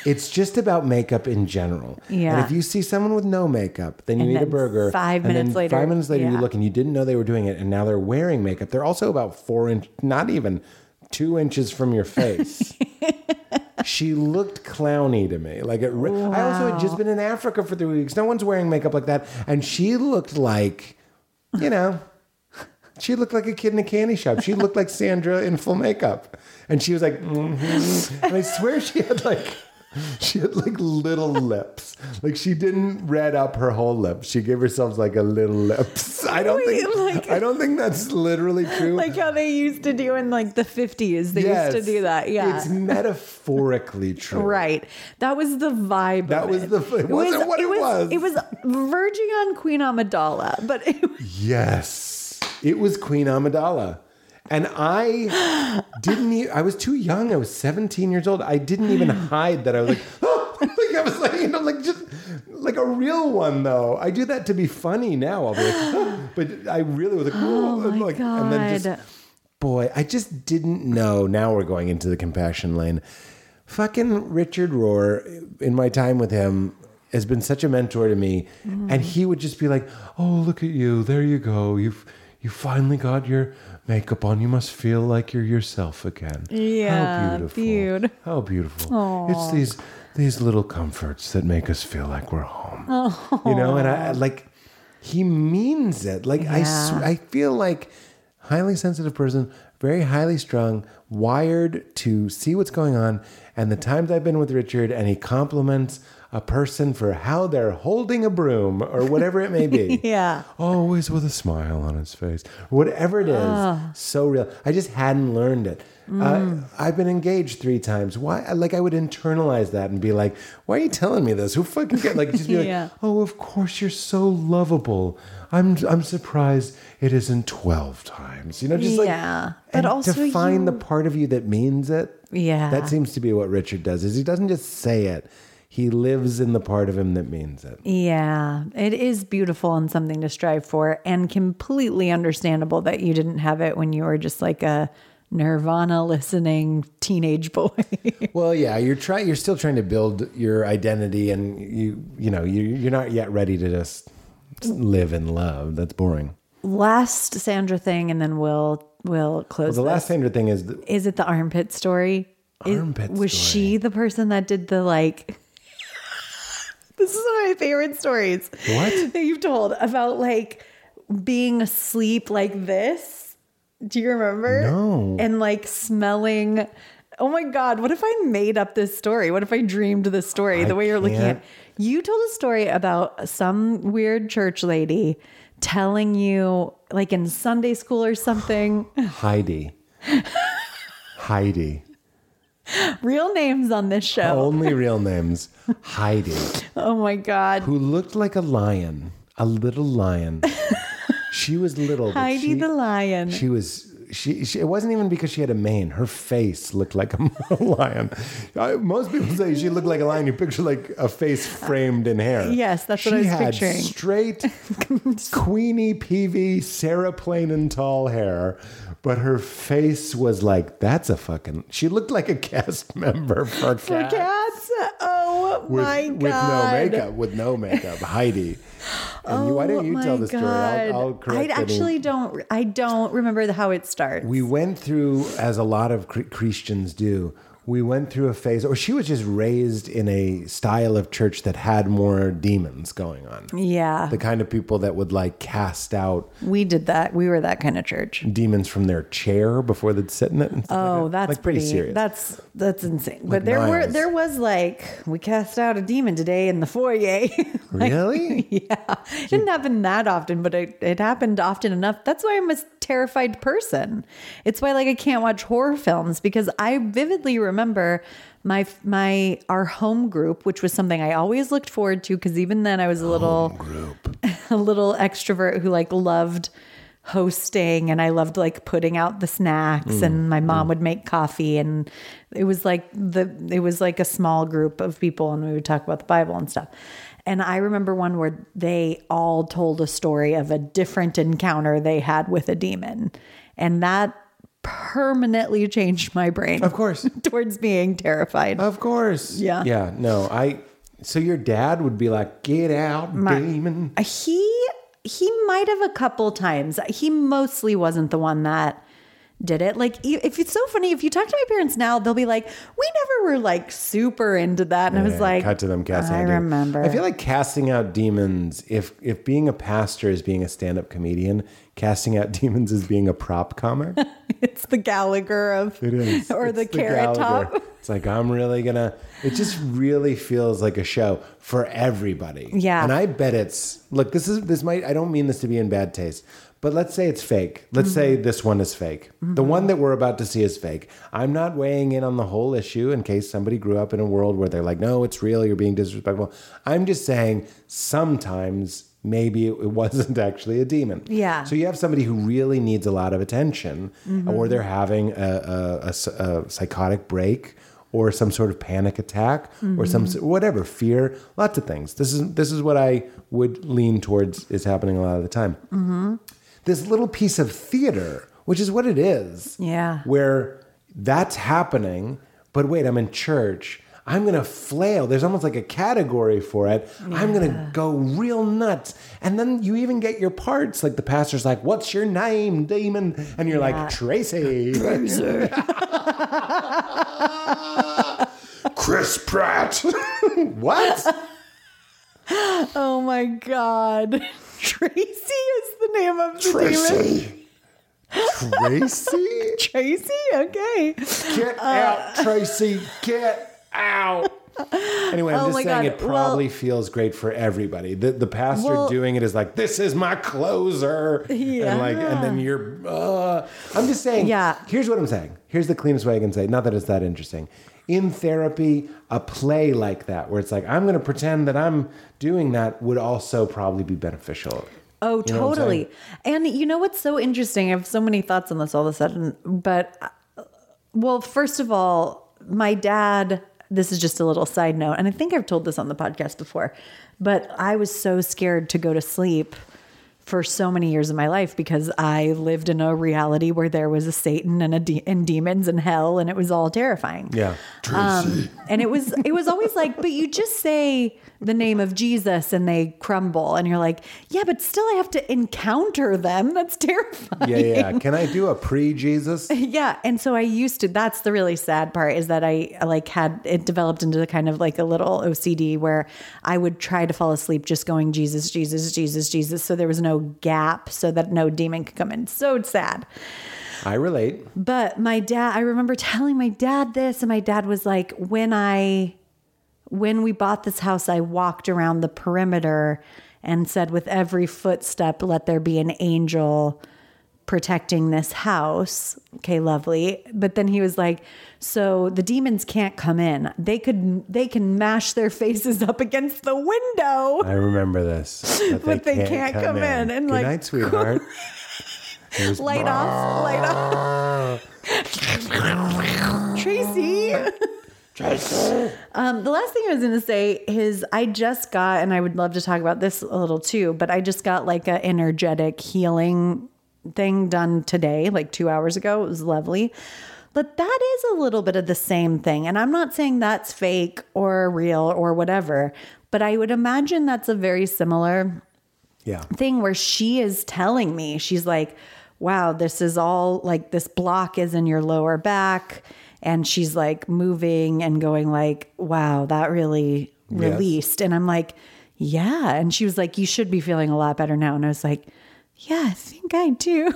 It's just about makeup in general. Yeah. And if you see someone with no makeup, then you and eat then a burger. Five and minutes then later. Five minutes later, yeah. you look and you didn't know they were doing it, and now they're wearing makeup. They're also about four inch, not even two inches from your face. She looked clowny to me. Like it. Wow. I also had just been in Africa for three weeks. No one's wearing makeup like that, and she looked like, you know. She looked like a kid in a candy shop. She looked like Sandra in full makeup. And she was like, mm-hmm. And I swear she had like, she had like little lips. Like she didn't red up her whole lips. She gave herself like a little lips. I don't Wait, think, like, I don't think that's literally true. Like how they used to do in like the fifties. They yes, used to do that. Yeah. It's metaphorically true. Right. That was the vibe. That of was it. the, it, it wasn't was, what it, it was, was. It was verging on Queen Amidala, but it was. Yes. It was Queen Amidala. And I didn't even, I was too young. I was seventeen years old. I didn't even hide that. I was like, oh, like I was like, you know, like just like a real one though. I do that to be funny now. I'll be like, oh. But I really was like, oh, oh my like, God. And then just, boy, I just didn't know. Now we're going into the compassion lane. Fucking Richard Rohr, in my time with him, has been such a mentor to me. Mm. And he would just be like, oh, look at you. There you go. You've, You finally got your makeup on. You must feel like you're yourself again. Yeah, how beautiful! Dude. How beautiful! Aww. It's these these little comforts that make us feel like we're home. Aww. You know, and I like he means it. Like yeah. I, I feel like highly sensitive person, very highly strung, wired to see what's going on. And the times I've been with Richard, and he compliments a person for how they're holding a broom or whatever it may be. Yeah. Always with a smile on his face. Whatever it is. Oh. So real. I just hadn't learned it. Mm. Uh, I've been engaged three times. Why? Like I would internalize that and be like, why are you telling me this? Who fucking cares? Like just be yeah. like, oh, of course you're so lovable. I'm I'm surprised it isn't twelve times. You know, just like yeah. but and also to find you... the part of you that means it. Yeah. That seems to be what Richard does, is he doesn't just say it. He lives in the part of him that means it. Yeah, it is beautiful and something to strive for, and completely understandable that you didn't have it when you were just like a Nirvana listening teenage boy. Well, yeah, you're trying. You're still trying to build your identity, and you, you know, you, you're not yet ready to just live in love. That's boring. Last Sandra thing, and then we'll we'll close. Well, the this. last Sandra thing is the, is it the armpit story? Armpit. Is, was story. she the person that did the like? This is one of my favorite stories. What? That you've told about like being asleep like this. Do you remember? No. And like smelling. Oh my God. What if I made up this story? What if I dreamed this story? I the way you're can't. looking at it. You told a story about some weird church lady telling you like in Sunday school or something. Heidi. Heidi. Real names on this show. Only real names. Heidi. Oh my God. Who looked like a lion. A little lion. She was little. Heidi she, the lion. She was, she, she, it wasn't even because she had a mane. Her face looked like a, a lion. I, most people say she looked like a lion. You picture like a face framed in hair. Yes, that's she what I was picturing. She had straight, Queenie P V, Sarah Plain and Tall hair. But her face was like, that's a fucking... She looked like a cast member for Cats. For Cats? Oh, with, my God. With no makeup. With no makeup. Heidi. And oh, you, why don't you tell the story? I'll, I'll correct it. I actually and, don't... I don't remember how it starts. We went through, as a lot of cre- Christians do, we went through a phase... Or she was just raised in a style of church that had more demons going on. Yeah. The kind of people that would, like, cast out... We did that. We were that kind of church. Demons from their chair before they'd sit in it. And stuff oh, like that. that's like, pretty, pretty serious. That's that's insane. Like but there miles. were there was, like, we cast out a demon today in the foyer. Like, really? Yeah. It didn't happen that often, but it, it happened often enough. That's why I'm a terrified person. It's why, like, I can't watch horror films, because I vividly remember... remember my my our home group, which was something I always looked forward to, because even then I was a little group. a little extrovert who like loved hosting, and I loved like putting out the snacks, mm. and my mom mm. would make coffee, and it was like the it was like a small group of people, and we would talk about the Bible and stuff. And I remember one where they all told a story of a different encounter they had with a demon, and that permanently changed my brain. Of course. Towards being terrified. Of course. Yeah. Yeah. No, I, so your dad would be like, get out, my, demon. He, he might have a couple times. He mostly wasn't the one that did it. Like, if it's so funny, if you talk to my parents now, they'll be like, we never were like super into that. And yeah, I was like, cut to them casting. I remember. I feel like casting out demons. If, if being a pastor is being a stand-up comedian, casting out demons is being a prop comic. It's the Gallagher of, it is. Or it's the, the Carrot Gallagher. Top. It's like, I'm really gonna, it just really feels like a show for everybody. Yeah. And I bet it's, look, this is, this might, I don't mean this to be in bad taste, but let's say it's fake. Let's mm-hmm. say this one is fake. Mm-hmm. The one that we're about to see is fake. I'm not weighing in on the whole issue in case somebody grew up in a world where they're like, no, it's real, you're being disrespectful. I'm just saying sometimes maybe it wasn't actually a demon. Yeah. So you have somebody who really needs a lot of attention, mm-hmm. or they're having a, a, a, a psychotic break or some sort of panic attack, mm-hmm. or some, whatever, fear, lots of things. This is, this is what I would lean towards is happening a lot of the time. Mm-hmm. This little piece of theater, which is what it is. Yeah. Where that's happening, but wait, I'm in church. I'm going to flail. There's almost like a category for it. Yeah. I'm going to go real nuts. And then you even get your parts. Like the pastor's like, what's your name, demon? And you're yeah. like, Tracy. Tracy. Chris Pratt. What? Oh my God. Tracy is the name of the Tracy. Demon. Tracy? Tracy? Okay. Get uh, out, Tracy. Get out. Anyway, I'm oh just saying God. It probably well, feels great for everybody. The, the pastor well, doing it is like, this is my closer. Yeah. And, like, and then you're, uh. I'm just saying, yeah. Here's what I'm saying. Here's the cleanest way I can say it. Not that it's that interesting. In therapy, a play like that, where it's like, I'm going to pretend that I'm doing that, would also probably be beneficial. Oh, you know, totally. And you know what's so interesting? I have so many thoughts on this all of a sudden. But, well, first of all, my dad, this is just a little side note, and I think I've told this on the podcast before, but I was so scared to go to sleep for so many years of my life because I lived in a reality where there was a Satan and a de- and demons and hell, and it was all terrifying. Yeah. Um, and it was, it was always like, but you just say the name of Jesus and they crumble, and you're like, yeah, but still I have to encounter them. That's terrifying. Yeah. Yeah. Can I do a pre-Jesus? Yeah. And so I used to, that's the really sad part is that I like had it developed into the kind of like a little O C D where I would try to fall asleep just going Jesus, Jesus, Jesus, Jesus. So there was no gap so that no demon could come in. So sad. I relate. But my dad, I remember telling my dad this, and my dad was like, when I, when we bought this house, I walked around the perimeter and said, with every footstep, let there be an angel protecting this house. Okay, lovely. But then he was like, so the demons can't come in. They could, they can mash their faces up against the window. I remember this. But, but they, they can't, can't come, come in. in. And Good like, night, sweetheart. light off, light off. Tracy. Tracy. Um, the last thing I was going to say is I just got, and I would love to talk about this a little too, but I just got like an energetic healing thing done today, like two hours ago. It was lovely. But that is a little bit of the same thing. And I'm not saying that's fake or real or whatever, but I would imagine that's a very similar yeah. thing where she is telling me, she's like, wow, this is all like this block is in your lower back. And she's like moving and going like, wow, that really released. Yes. And I'm like, yeah. And she was like, you should be feeling a lot better now. And I was like, yeah, I think I do.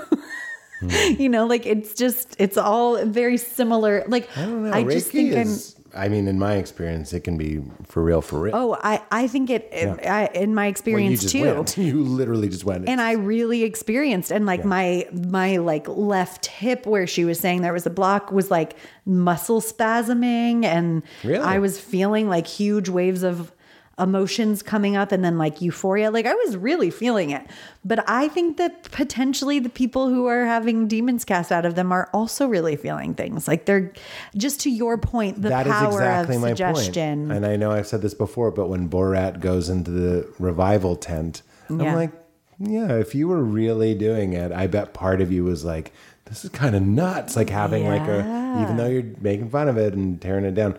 Mm. You know, like it's just, it's all very similar. Like, I don't know. I Reiki just think is, I'm, I mean, in my experience, it can be for real, for real. Oh, I, I think it, yeah. I, in my experience well, you just too. Went. You literally just went. And I really experienced. And like yeah. my, my like left hip where she was saying there was a block was like muscle spasming. And really? I was feeling like huge waves of emotions coming up and then like euphoria. Like I was really feeling it, but I think that potentially the people who are having demons cast out of them are also really feeling things like they're just to your point, the that power is exactly of my suggestion. Point. And I know I've said this before, but when Borat goes into the revival tent, yeah. I'm like, yeah, if you were really doing it, I bet part of you was like, this is kind of nuts. Like having yeah. like a, even though you're making fun of it and tearing it down,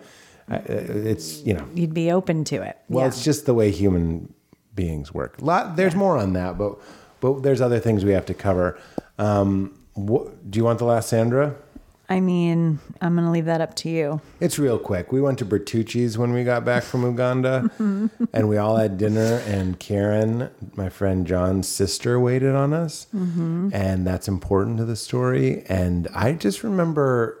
it's, you know, you'd be open to it. Well, yeah. it's just the way human beings work. A lot, there's yeah. more on that, but, but there's other things we have to cover. Um, what, do you want the last Sandra? I mean, I'm going to leave that up to you. It's real quick. We went to Bertucci's when we got back from Uganda and we all had dinner and Karen, my friend John's sister, waited on us. Mm-hmm. And that's important to the story. And I just remember,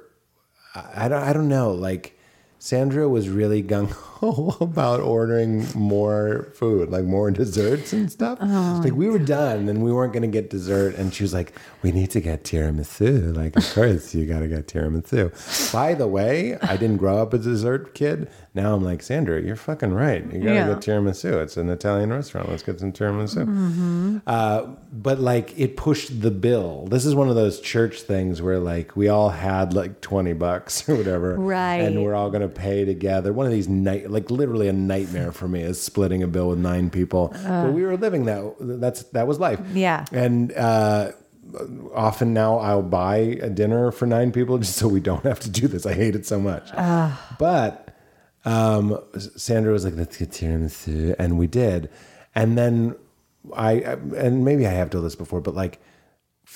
I don't, I don't know, like Sandra was really gung-ho about ordering more food, like more desserts and stuff. Oh, like we were done and we weren't going to get dessert. And she was like, we need to get tiramisu. Like, of course, you got to get tiramisu. By the way, I didn't grow up a dessert kid. Now I'm like, Sandra, you're fucking right. You got to yeah. get tiramisu. It's an Italian restaurant. Let's get some tiramisu. Mm-hmm. Uh, but like it pushed the bill. This is one of those church things where like we all had like twenty bucks or whatever. Right. And we're all going to pay together. One of these night, like literally a nightmare for me is splitting a bill with nine people. Uh, but we were living that. That's that was life. Yeah. And uh, often now I'll buy a dinner for nine people just so we don't have to do this. I hate it so much. Uh, but um, Sandra was like, "Let's get tiramisu," and we did. And then I and maybe I have told this before, but like.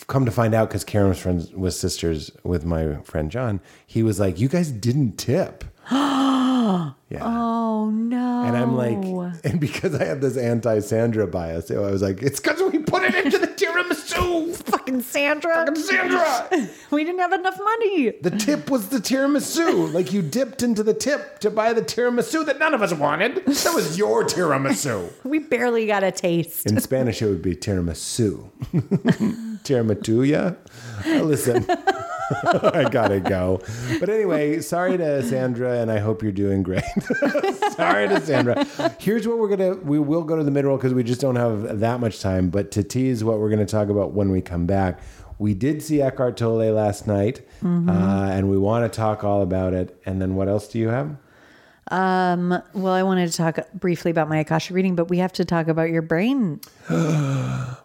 Come to find out, because Karen was friends with sisters with my friend John, he was like, "You guys didn't tip." yeah. Oh no! And I'm like, and because I have this anti-Sandra bias, I was like, "It's because we put it into the tiramisu." Fucking Sandra! Fucking Sandra! We didn't have enough money. The tip was the tiramisu. Like you dipped into the tip to buy the tiramisu that none of us wanted. That was your tiramisu. We barely got a taste. In Spanish, it would be tiramisu. Tiramatuya. Listen, I gotta go. But anyway, sorry to Sandra, and I hope you're doing great. Sorry to Sandra. Here's what we're gonna. We will go to the mid-roll because we just don't have that much time. But to tease what we're gonna talk about when we come back, we did see Eckhart Tolle last night, mm-hmm. uh, and we want to talk all about it. And then what else do you have? Um. Well, I wanted to talk briefly about my Akashic reading, but we have to talk about your brain.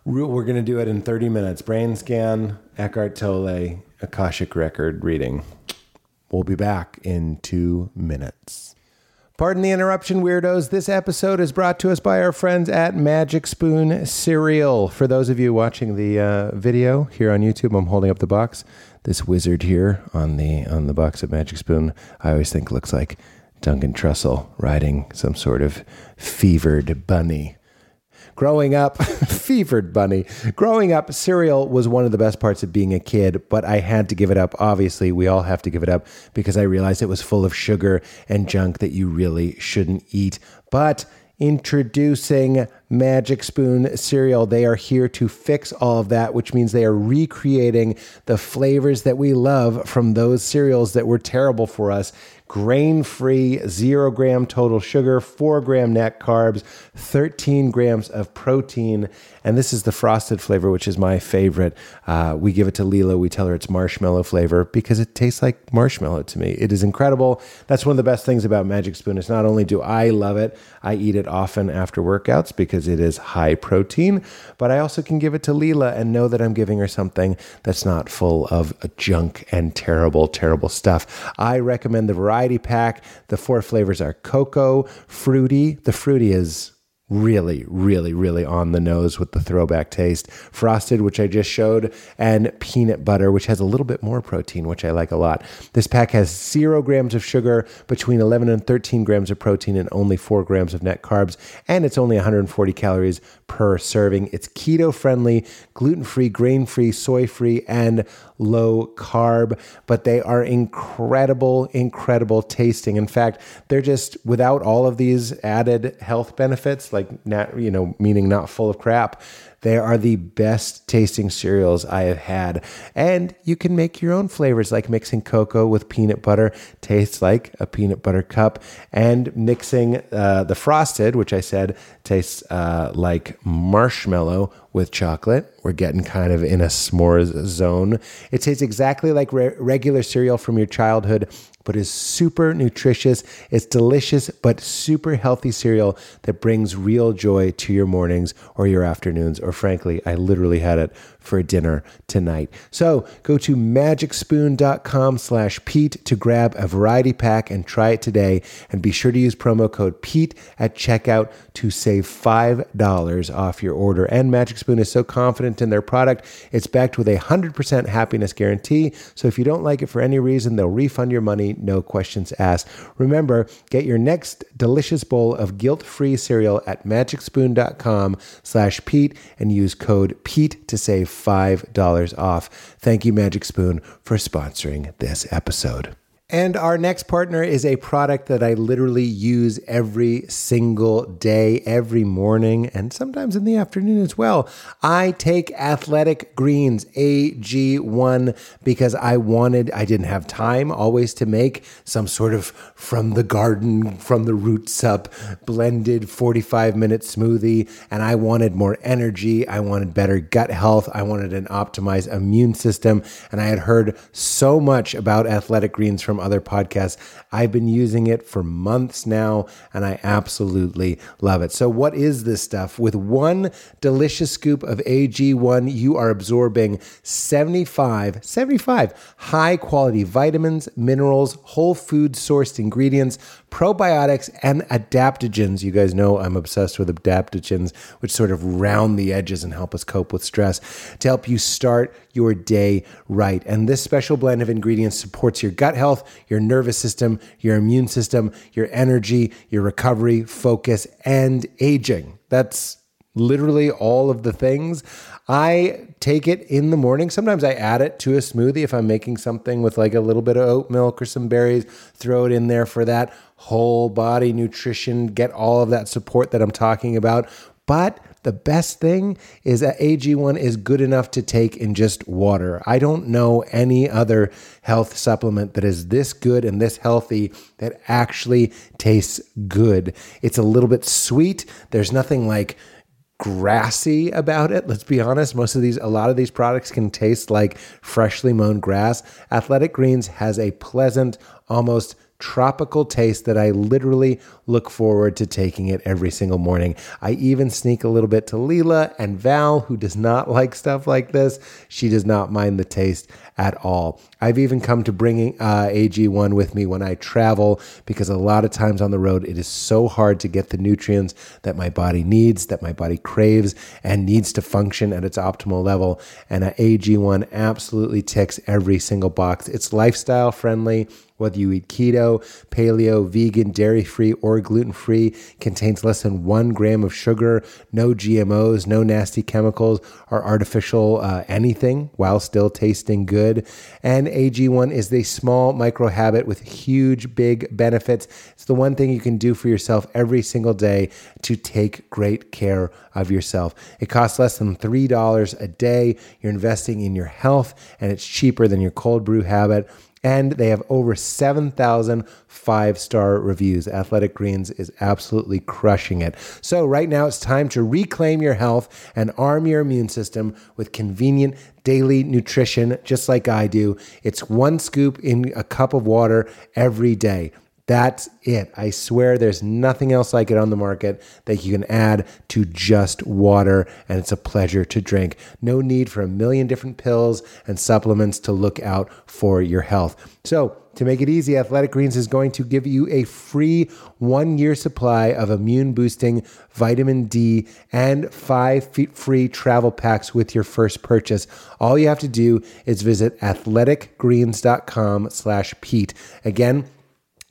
We're going to do it in thirty minutes. Brain scan, Eckhart Tolle, Akashic record reading. We'll be back in two minutes. Pardon the interruption, weirdos. This episode is brought to us by our friends at Magic Spoon Cereal. For those of you watching the uh, video here on YouTube, I'm holding up the box. This wizard here on the on the box of Magic Spoon, I always think looks like Duncan Trussell riding some sort of fevered bunny. Growing up, fevered bunny. Growing up, cereal was one of the best parts of being a kid, but I had to give it up. Obviously, we all have to give it up because I realized it was full of sugar and junk that you really shouldn't eat. But introducing Magic Spoon Cereal. They are here to fix all of that, which means they are recreating the flavors that we love from those cereals that were terrible for us. Grain-free, zero gram total sugar, four gram net carbs, thirteen grams of protein. And this is the frosted flavor, which is my favorite. Uh, we give it to Lila. We tell her it's marshmallow flavor because it tastes like marshmallow to me. It is incredible. That's one of the best things about Magic Spoon is not only do I love it, I eat it often after workouts because it is high protein, but I also can give it to Lila and know that I'm giving her something that's not full of junk and terrible, terrible stuff. I recommend the variety Variety pack. The four flavors are cocoa, fruity. The fruity is really, really, really on the nose with the throwback taste. Frosted, which I just showed, and peanut butter, which has a little bit more protein, which I like a lot. This pack has zero grams of sugar, between eleven and thirteen grams of protein, and only four grams of net carbs. And it's only one hundred forty calories per serving. It's keto friendly, gluten free, grain free, soy free, and low carb, but they are incredible, incredible tasting. In fact, they're just without all of these added health benefits, like not, you know, meaning not full of crap. They are the best tasting cereals I have had. And you can make your own flavors, like mixing cocoa with peanut butter, tastes like a peanut butter cup, and mixing uh, the frosted, which I said tastes uh, like marshmallow with chocolate. We're getting kind of in a s'mores zone. It tastes exactly like re- regular cereal from your childhood, but is super nutritious. It's delicious, but super healthy cereal that brings real joy to your mornings or your afternoons, or frankly, I literally had it for dinner tonight. So go to magic spoon dot com slash Pete to grab a variety pack and try it today. And be sure to use promo code Pete at checkout to save five dollars off your order. And Magic Spoon is so confident in their product, it's backed with a one hundred percent happiness guarantee. So if you don't like it for any reason, they'll refund your money, no questions asked. Remember, get your next delicious bowl of guilt-free cereal at magic spoon dot com slash Pete and use code Pete to save five dollars off. Thank you, Magic Spoon, for sponsoring this episode. And our next partner is a product that I literally use every single day, every morning, and sometimes in the afternoon as well. I take Athletic Greens A G one because I wanted, I didn't have time always to make some sort of from the garden, from the roots up, blended forty-five minute smoothie. And I wanted more energy. I wanted better gut health. I wanted an optimized immune system. And I had heard so much about Athletic Greens from other podcasts. I've been using it for months now, and I absolutely love it. So what is this stuff? With one delicious scoop of A G one, you are absorbing seventy-five, seventy-five high-quality vitamins, minerals, whole food-sourced ingredients, probiotics, and adaptogens. You guys know I'm obsessed with adaptogens, which sort of round the edges and help us cope with stress to help you start your day right. And this special blend of ingredients supports your gut health, your nervous system, your immune system, your energy, your recovery, focus, and aging. That's literally all of the things. I take it in the morning. Sometimes I add it to a smoothie if I'm making something with like a little bit of oat milk or some berries, throw it in there for that whole body nutrition, get all of that support that I'm talking about. But the best thing is that A G one is good enough to take in just water. I don't know any other health supplement that is this good and this healthy that actually tastes good. It's a little bit sweet. There's nothing like grassy about it. Let's be honest. Most of these, a lot of these products can taste like freshly mown grass. Athletic Greens has a pleasant, almost tropical taste that I literally look forward to taking it every single morning. I even sneak a little bit to Lila and Val, who does not like stuff like this. She does not mind the taste at all. I've even come to bringing uh, A G one with me when I travel, because a lot of times on the road, it is so hard to get the nutrients that my body needs, that my body craves, and needs to function at its optimal level. And uh, A G one absolutely ticks every single box. It's lifestyle friendly. Whether you eat keto, paleo, vegan, dairy-free, or gluten-free, contains less than one gram of sugar, no G M Os, no nasty chemicals, or artificial uh, anything, while still tasting good. And A G one is the small micro habit with huge, big benefits. It's the one thing you can do for yourself every single day to take great care of yourself. It costs less than three dollars a day. You're investing in your health, and it's cheaper than your cold brew habit. And they have over seven thousand five-star reviews. Athletic Greens is absolutely crushing it. So right now it's time to reclaim your health and arm your immune system with convenient daily nutrition, just like I do. It's one scoop in a cup of water every day. That's it. I swear there's nothing else like it on the market that you can add to just water, and it's a pleasure to drink. No need for a million different pills and supplements to look out for your health. So, to make it easy, Athletic Greens is going to give you a free one-year supply of immune-boosting vitamin D and five free travel packs with your first purchase. All you have to do is visit athletic greens dot com slash Pete. Again,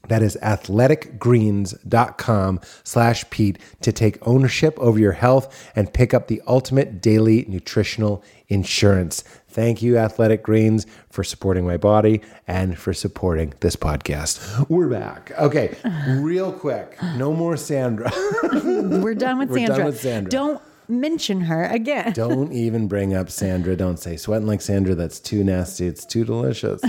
that is athletic greens dot com slash Pete to take ownership over your health and pick up the ultimate daily nutritional insurance. Thank you, Athletic Greens, for supporting my body and for supporting this podcast. We're back. Okay, real quick. No more Sandra. We're done with We're Sandra. Done with Sandra. Don't mention her again. Don't even bring up Sandra. Don't say sweating like Sandra. That's too nasty. It's too delicious.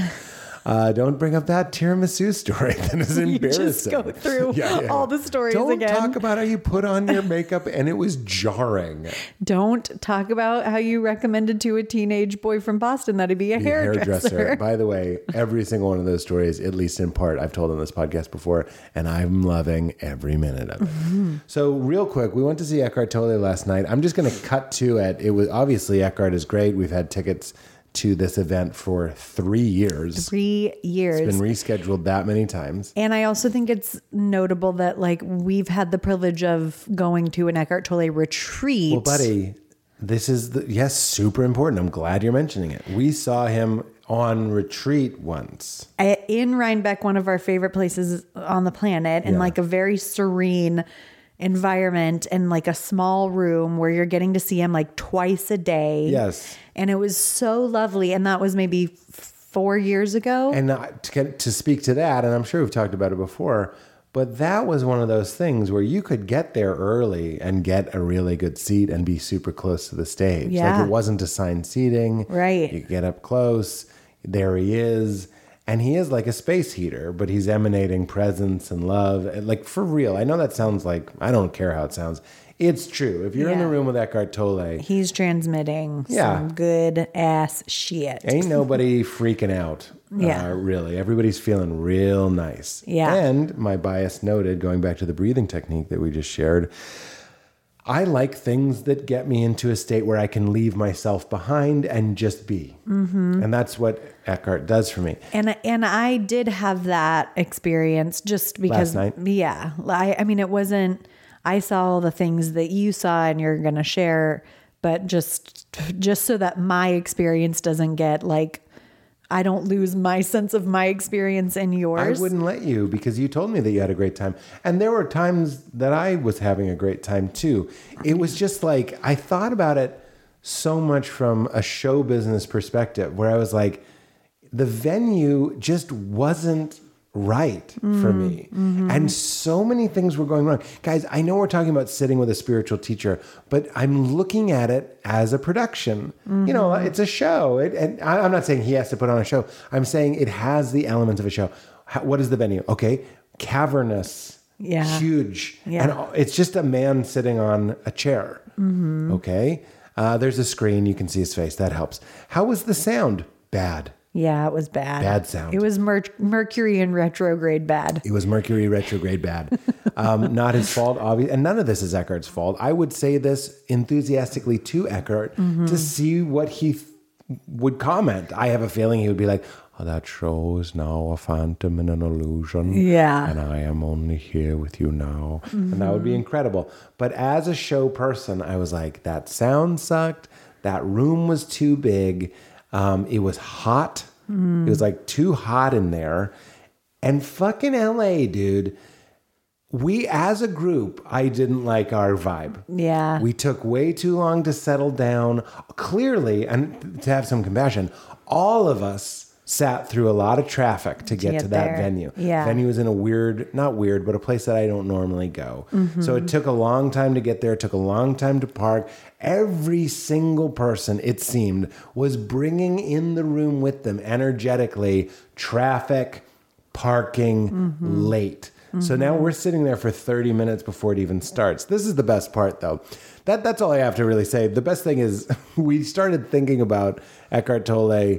Uh, don't bring up that tiramisu story. That is embarrassing. You just go through yeah, yeah, all yeah. the stories don't again. Don't talk about how you put on your makeup and it was jarring. Don't talk about how you recommended to a teenage boy from Boston that he be a hairdresser. hairdresser. By the way, every single one of those stories, at least in part, I've told on this podcast before, and I'm loving every minute of it. Mm-hmm. So real quick, we went to see Eckhart Tolle last night. I'm just going to cut to it. It was obviously Eckhart is great. We've had tickets to this event for three years. Three years. It's been rescheduled that many times. And I also think it's notable that like we've had the privilege of going to an Eckhart Tolle retreat. Well, buddy, this is, the, yes, super important. I'm glad you're mentioning it. We saw him on retreat once. In Rhinebeck, one of our favorite places on the planet, and yeah. like a very serene environment and like a small room where you're getting to see him like twice a day. Yes. And it was so lovely. And that was maybe four years ago. And uh, to, to speak to that, and I'm sure we've talked about it before, but that was one of those things where you could get there early and get a really good seat and be super close to the stage. Yeah. Like it wasn't assigned seating. Right. You get up close. There he is. And he is like a space heater, but he's emanating presence and love. Like, for real. I know that sounds like, I don't care how it sounds. It's true. If you're yeah. in the room with Eckhart Tolle. He's transmitting yeah. some good ass shit. Ain't nobody freaking out. Yeah. Uh, really. Everybody's feeling real nice. Yeah. And my bias noted, going back to the breathing technique that we just shared, I like things that get me into a state where I can leave myself behind and just be. Mm-hmm. And that's what Eckhart does for me. And and I did have that experience just because. Last night? Yeah. I, I mean, it wasn't, I saw all the things that you saw and you're going to share, but just just so that my experience doesn't get like, I don't lose my sense of my experience and yours. I wouldn't let you because you told me that you had a great time. And there were times that I was having a great time too. It was just like, I thought about it so much from a show business perspective where I was like, the venue just wasn't right mm-hmm. for me. Mm-hmm. And so many things were going wrong. Guys, I know we're talking about sitting with a spiritual teacher, but I'm looking at it as a production. Mm-hmm. You know, it's a show. It, and I'm not saying he has to put on a show. I'm saying it has the elements of a show. How, what is the venue? Okay. Cavernous. Yeah. Huge. Yeah. And it's just a man sitting on a chair. Mm-hmm. Okay. Uh, there's a screen. You can see his face. That helps. How was the sound? Bad. Yeah, it was bad. Bad sound. It was mer- Mercury in retrograde bad. It was Mercury retrograde bad. Um, not his fault, obviously. And none of this is Eckhart's fault. I would say this enthusiastically to Eckhart mm-hmm. to see what he th- would comment. I have a feeling he would be like, oh, that show is now a phantom and an illusion. Yeah. And I am only here with you now. Mm-hmm. And that would be incredible. But as a show person, I was like, that sound sucked. That room was too big. Um, it was hot. Mm. It was like too hot in there. And fucking L A, dude, we as a group, I didn't like our vibe. Yeah. We took way too long to settle down. Clearly, and to have some compassion, all of us sat through a lot of traffic to, to get, get to that there. venue. Yeah. Venue was in a weird, not weird, but a place that I don't normally go. Mm-hmm. So it took a long time to get there. It took a long time to park. Every single person, it seemed, was bringing in the room with them energetically traffic, parking, mm-hmm. late. Mm-hmm. So now we're sitting there for thirty minutes before it even starts. This is the best part, though. That That's all I have to really say. The best thing is we started thinking about Eckhart Tolle.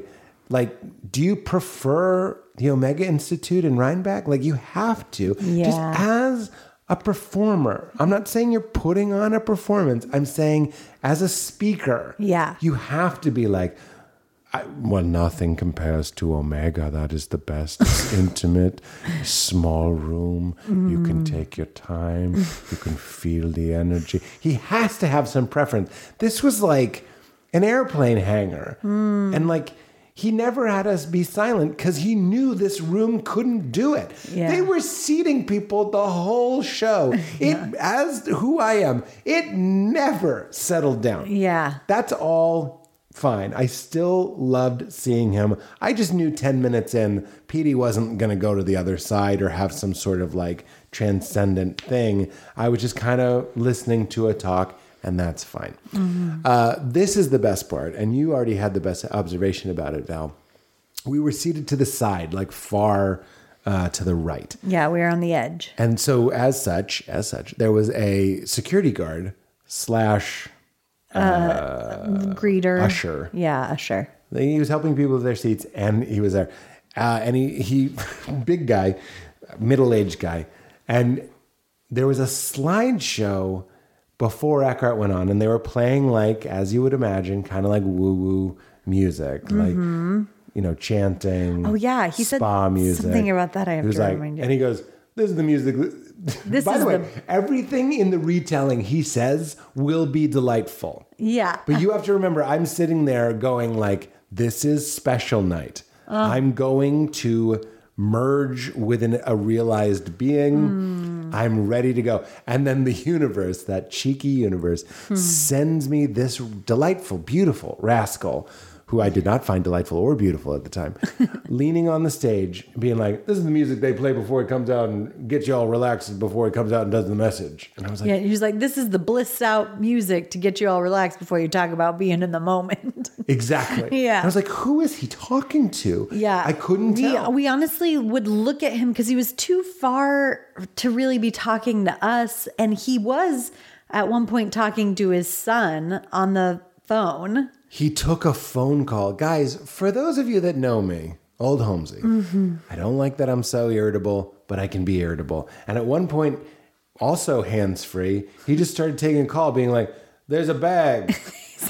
Like, do you prefer the Omega Institute in Rhinebeck? Like, you have to. Yeah. Just as a performer. I'm not saying you're putting on a performance. I'm saying as a speaker. Yeah. You have to be like, I, well, nothing compares to Omega. That is the best. It's intimate, small room. Mm. You can take your time. You can feel the energy. He has to have some preference. This was like an airplane hangar. Mm. And like... he never had us be silent because he knew this room couldn't do it. Yeah. They were seating people the whole show. Yeah. It, as who I am, it never settled down. Yeah. That's all fine. I still loved seeing him. I just knew ten minutes in, Petey wasn't going to go to the other side or have some sort of like transcendent thing. I was just kind of listening to a talk. And that's fine. Mm-hmm. Uh, this is the best part. And you already had the best observation about it, Val. we were seated to the side, like far uh, to the right. Yeah, we were on the edge. And so as such, as such, there was a security guard slash uh, uh, greeter. Usher. Yeah, usher. He was helping people with their seats, and he was there. Uh, and he, he big guy, middle-aged guy. And there was a slideshow before Eckhart went on, and they were playing, like, as you would imagine, kind of like woo-woo music, mm-hmm. like, you know, chanting. Oh, yeah. He spa said music. Something about that I have to like, remind you. And he goes, this is the music. This By is the way, the... everything in the retelling he says will be delightful. Yeah. But you have to remember, I'm sitting there going like, this is special night. Uh. I'm going to merge within a realized being. Mm. I'm ready to go. And then the universe, that cheeky universe, hmm. sends me this delightful, beautiful rascal, who I did not find delightful or beautiful at the time, leaning on the stage, being like, this is the music they play before it comes out and gets you all relaxed before it comes out and does the message. And I was like... Yeah, he's like, this is the blissed out music to get you all relaxed before you talk about being in the moment. Exactly. Yeah. And I was like, who is he talking to? Yeah. I couldn't we, tell. We honestly would look at him because he was too far to really be talking to us. And he was, at one point, talking to his son on the phone. He took a phone call. Guys, for those of you that know me, old Holmesy, mm-hmm. I don't like that I'm so irritable, but I can be irritable. And at one point, also hands-free, he just started taking a call being like, there's a bag.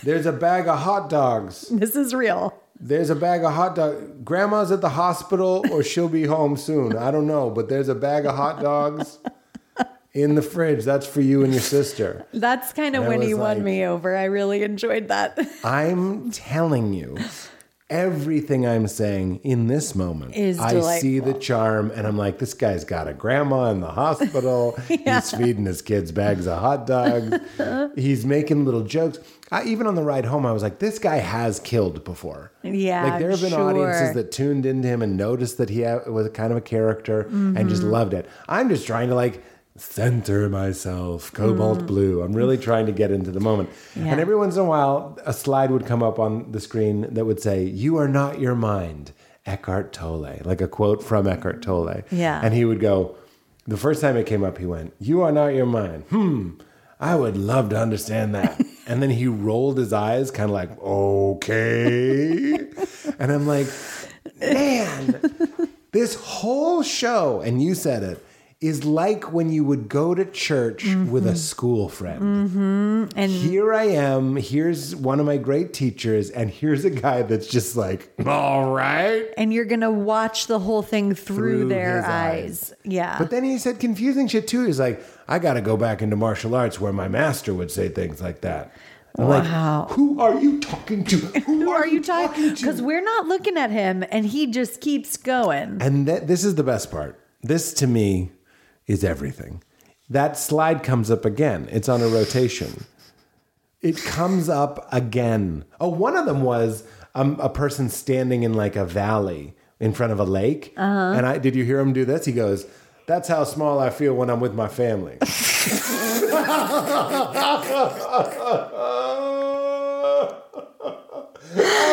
There's a bag of hot dogs. This is real. There's a bag of hot dogs. Grandma's at the hospital or she'll be home soon. I don't know, but there's a bag of hot dogs. In the fridge, that's for you and your sister. That's kind of when he won like, me over. I really enjoyed that. I'm telling you, everything I'm saying in this moment is delightful. I see the charm, and I'm like, this guy's got a grandma in the hospital. Yeah. He's feeding his kids bags of hot dogs. He's making little jokes. I, even on the ride home, I was like, this guy has killed before. Yeah, like there have been sure. audiences that tuned into him and noticed that he was kind of a character mm-hmm. and just loved it. I'm just trying to like... center myself, cobalt mm. blue. I'm really trying to get into the moment. Yeah. And every once in a while, a slide would come up on the screen that would say, you are not your mind, Eckhart Tolle, like a quote from Eckhart Tolle. Yeah. And he would go, the first time it came up, he went, you are not your mind. Hmm, I would love to understand that. And then he rolled his eyes kind of like, okay. And I'm like, man, this whole show, and you said it, is like when you would go to church mm-hmm. with a school friend. Mm-hmm. And here I am, here's one of my great teachers, and here's a guy that's just like, all right. And you're going to watch the whole thing through, through their eyes. eyes. Yeah. But then he said confusing shit too. He's like, I got to go back into martial arts where my master would say things like that. I'm wow. like, who are you talking to? Who, Who are, are you talk- talking to? Because we're not looking at him, and he just keeps going. And th- this is the best part. This, to me... is everything. That slide comes up again. It's on a rotation. It comes up again. Oh, one of them was um, a person standing in like a valley in front of a lake. Uh-huh. And I did you hear him do this? He goes, that's how small I feel when I'm with my family.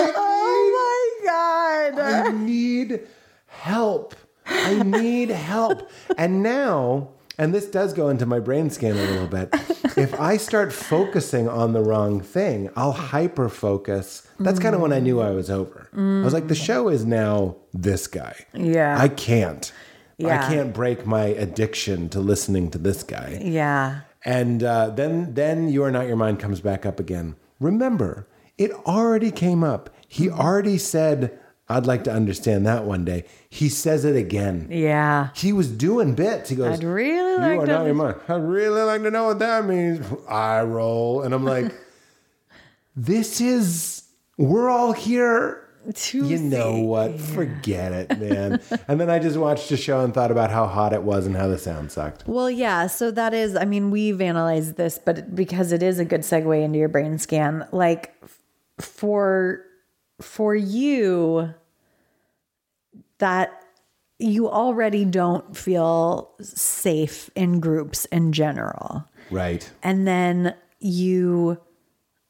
Oh my God. I need help. I need help. And now, and this does go into my brain scan a little bit, if I start focusing on the wrong thing, I'll hyper-focus. That's mm. kind of when I knew I was over. Mm. I was like, the show is now this guy. Yeah. I can't. Yeah. I can't break my addiction to listening to this guy. Yeah. And uh, then, then You Are Not Your Mind comes back up again. Remember, it already came up. He already said... I'd like to understand that one day. He says it again. Yeah. He was doing bits. He goes, I'd really like you are to not your mind. I'd really like to know what that means. I roll. And I'm like, this is, we're all here. Tuesday. You know what? Forget it, man. And then I just watched a show and thought about how hot it was and how the sound sucked. Well, yeah. So that is, I mean, we've analyzed this, but because it is a good segue into your brain scan, like for... For you, that you already don't feel safe in groups in general. Right. And then you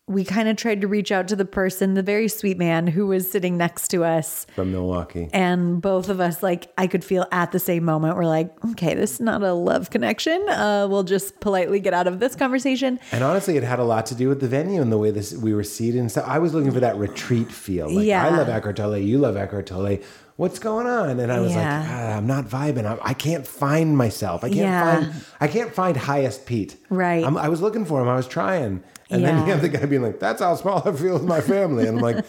we kind of tried to reach out to the person, the very sweet man who was sitting next to us from Milwaukee. And both of us, like, I could feel at the same moment, we're like, okay, this is not a love connection. Uh, we'll just politely get out of this conversation. And honestly, it had a lot to do with the venue and the way this we were seated and stuff. I was looking for that retreat feel. Like, yeah. I love Eckhart Tolle. You love Eckhart Tolle. What's going on? And I was yeah. like, ah, I'm not vibing. I, I can't find myself. I can't yeah. find, I can't find highest Pete. Right. I'm, I was looking for him. I was trying. And yeah. then you have the guy being like, that's how small I feel with my family. And I'm like,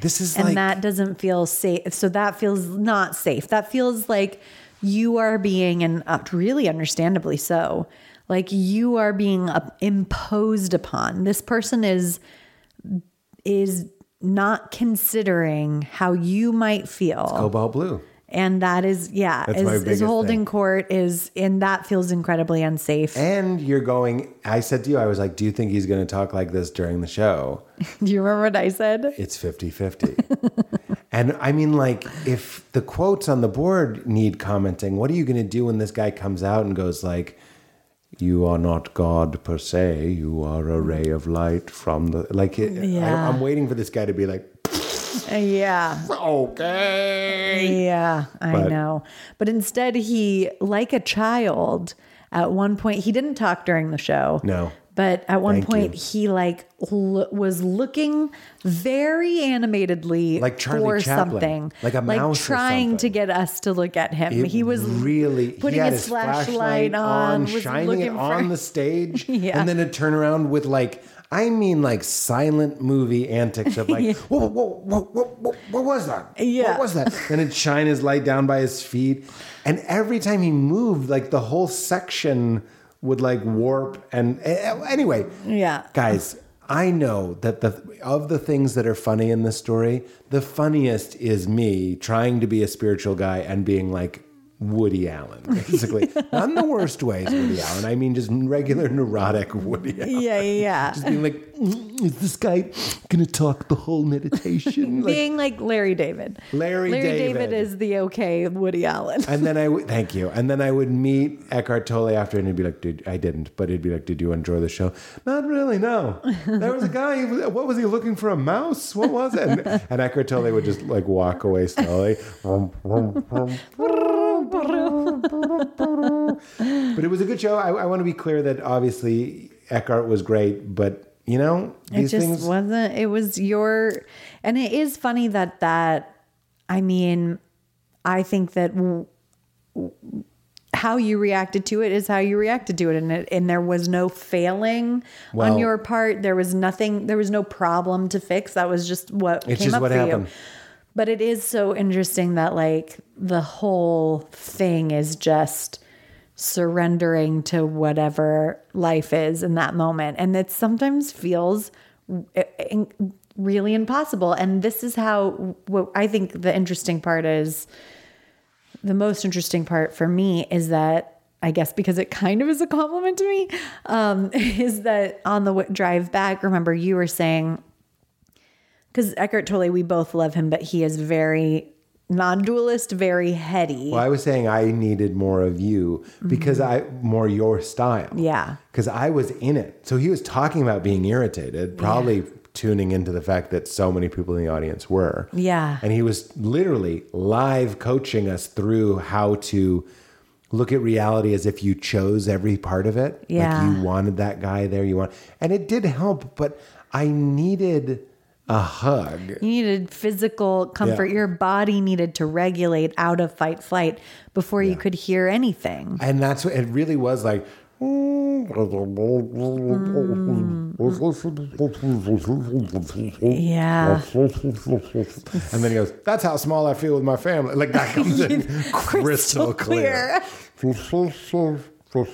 this is and like. And that doesn't feel safe. So that feels not safe. That feels like you are being, and really understandably so, like you are being imposed upon. This person is, is, not considering how you might feel. It's cobalt blue. And that is, yeah, That's is, my biggest is holding thing. Court is, and that feels incredibly unsafe. And you're going, I said to you, I was like, do you think he's going to talk like this during the show? Do you remember what I said? It's fifty-fifty. And I mean, like, if the quotes on the board need commenting, what are you going to do when this guy comes out and goes like, you are not God per se. You are a ray of light from the... Like, it, yeah. I, I'm waiting for this guy to be like... Yeah. Okay. Yeah, I but, know. But instead he, like a child, at one point... He didn't talk during the show. No. But at one Thank point you. he like l- was looking very animatedly like Charlie for Chaplin, something. Like a mouse like or something. Trying to get us to look at him. It he was really putting he his flashlight on, on was shining it on for... the stage. Yeah. And then a turnaround with like, I mean like silent movie antics of like, yeah. whoa, whoa, whoa, whoa, whoa, what was that? Yeah. What was that? Then it'd shine his light down by his feet. And every time he moved, like the whole section... would like warp and uh, anyway, yeah, guys, I know that the of the things that are funny in this story, the funniest is me trying to be a spiritual guy and being like Woody Allen, basically. Not in the worst ways, Woody Allen. I mean, just regular neurotic Woody Allen. Yeah, yeah. Just being like, is this guy gonna talk the whole meditation? Like, being like Larry David. Larry, Larry David. David is the okay Woody Allen. And then I would, thank you. And then I would meet Eckhart Tolle after, and he'd be like, dude, I didn't. But he'd be like, did you enjoy the show? Not really, no. There was a guy, was, what was he looking for? A mouse? What was it? And, and Eckhart Tolle would just like walk away slowly. But it was a good show. I, I want to be clear that obviously Eckhart was great, but you know, these it just things... wasn't, it was your, and it is funny that that, I mean, I think that w- w- how you reacted to it is how you reacted to it. And it, and there was no failing well, on your part. There was nothing, there was no problem to fix. That was just what it's came just up what for happened. You. But it is so interesting that like the whole thing is just surrendering to whatever life is in that moment. And it sometimes feels really impossible. And this is how, what I think the interesting part is, the most interesting part for me is that, I guess because it kind of is a compliment to me, um, is that on the drive back, remember you were saying, because Eckhart Tolle, we both love him, but he is very non-dualist, very heady. Well, I was saying I needed more of you because mm-hmm. I more your style. Yeah. Because I was in it. So he was talking about being irritated, probably yeah. tuning into the fact that so many people in the audience were. Yeah. And he was literally live coaching us through how to look at reality as if you chose every part of it. Yeah. Like you wanted that guy there. You want, and it did help, but I needed... a hug. You needed physical comfort. Yeah. Your body needed to regulate out of fight flight before yeah. you could hear anything. And that's what it really was like. Mm. Yeah. And then he goes, that's how small I feel with my family. Like that comes in crystal, crystal clear. clear.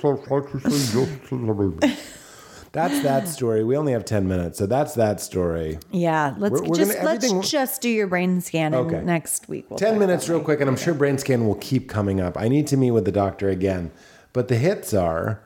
That's that story. We only have ten minutes, so that's that story. Yeah, let's we're, we're just gonna, let's just do your brain scan and okay. next week. We'll ten minutes real quick, and I'm sure brain scan will keep coming up. I need to meet with the doctor again. But the hits are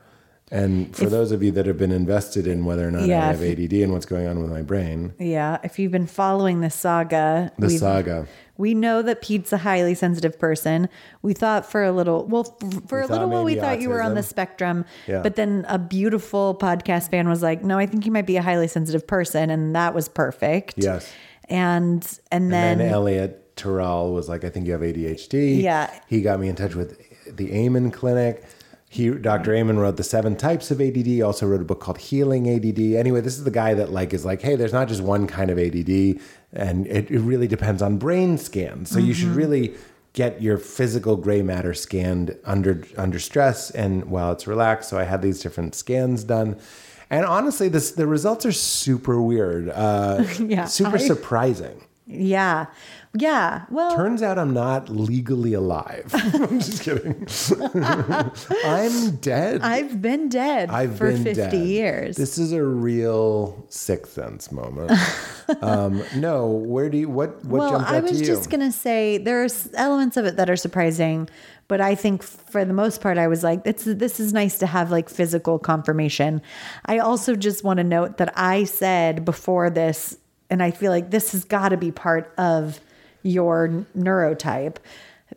And for if, those of you that have been invested in whether or not yeah, I have A D D and what's going on with my brain. Yeah. If you've been following this saga. The saga. We know that Pete's a highly sensitive person. We thought for a little, well, for we a little while, we thought autism. You were on the spectrum. Yeah. But then a beautiful podcast fan was like, no, I think you might be a highly sensitive person. And that was perfect. Yes. And, and then, and then Elliot Terrell was like, I think you have A D H D. Yeah. He got me in touch with the Amen Clinic. He, Doctor Amen wrote The Seven Types of A D D, also wrote a book called Healing A D D. Anyway, this is the guy that like is like, hey, there's not just one kind of A D D, and it, it really depends on brain scans. So mm-hmm. you should really get your physical gray matter scanned under under stress and while it's relaxed. So I had these different scans done. And honestly, this the results are super weird, uh, yeah, super I, surprising. Yeah. Yeah. Well, turns out I'm not legally alive. I'm just kidding. I'm dead. I've been dead I've for been fifty dead. years. This is a real Sixth Sense moment. um, no, where do you, what, what well, jumped out to you? I was just going to say there are elements of it that are surprising, but I think for the most part, I was like, it's, this is nice to have like physical confirmation. I also just want to note that I said before this, and I feel like this has got to be part of your neurotype,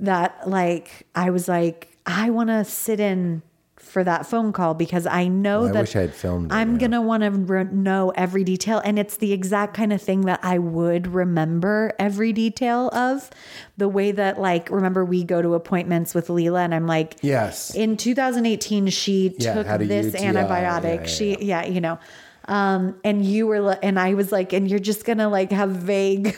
that like, I was like, I want to sit in for that phone call because I know well, that I wish I had filmed it, I'm yeah. going to want to re- know every detail. And it's the exact kind of thing that I would remember every detail of, the way that like, remember we go to appointments with Lila and I'm like, yes, in two thousand eighteen, she yeah, took this U T I, antibiotic. Yeah, yeah, she, yeah. yeah, you know, Um, and you were, and I was like, and you're just going to like have vague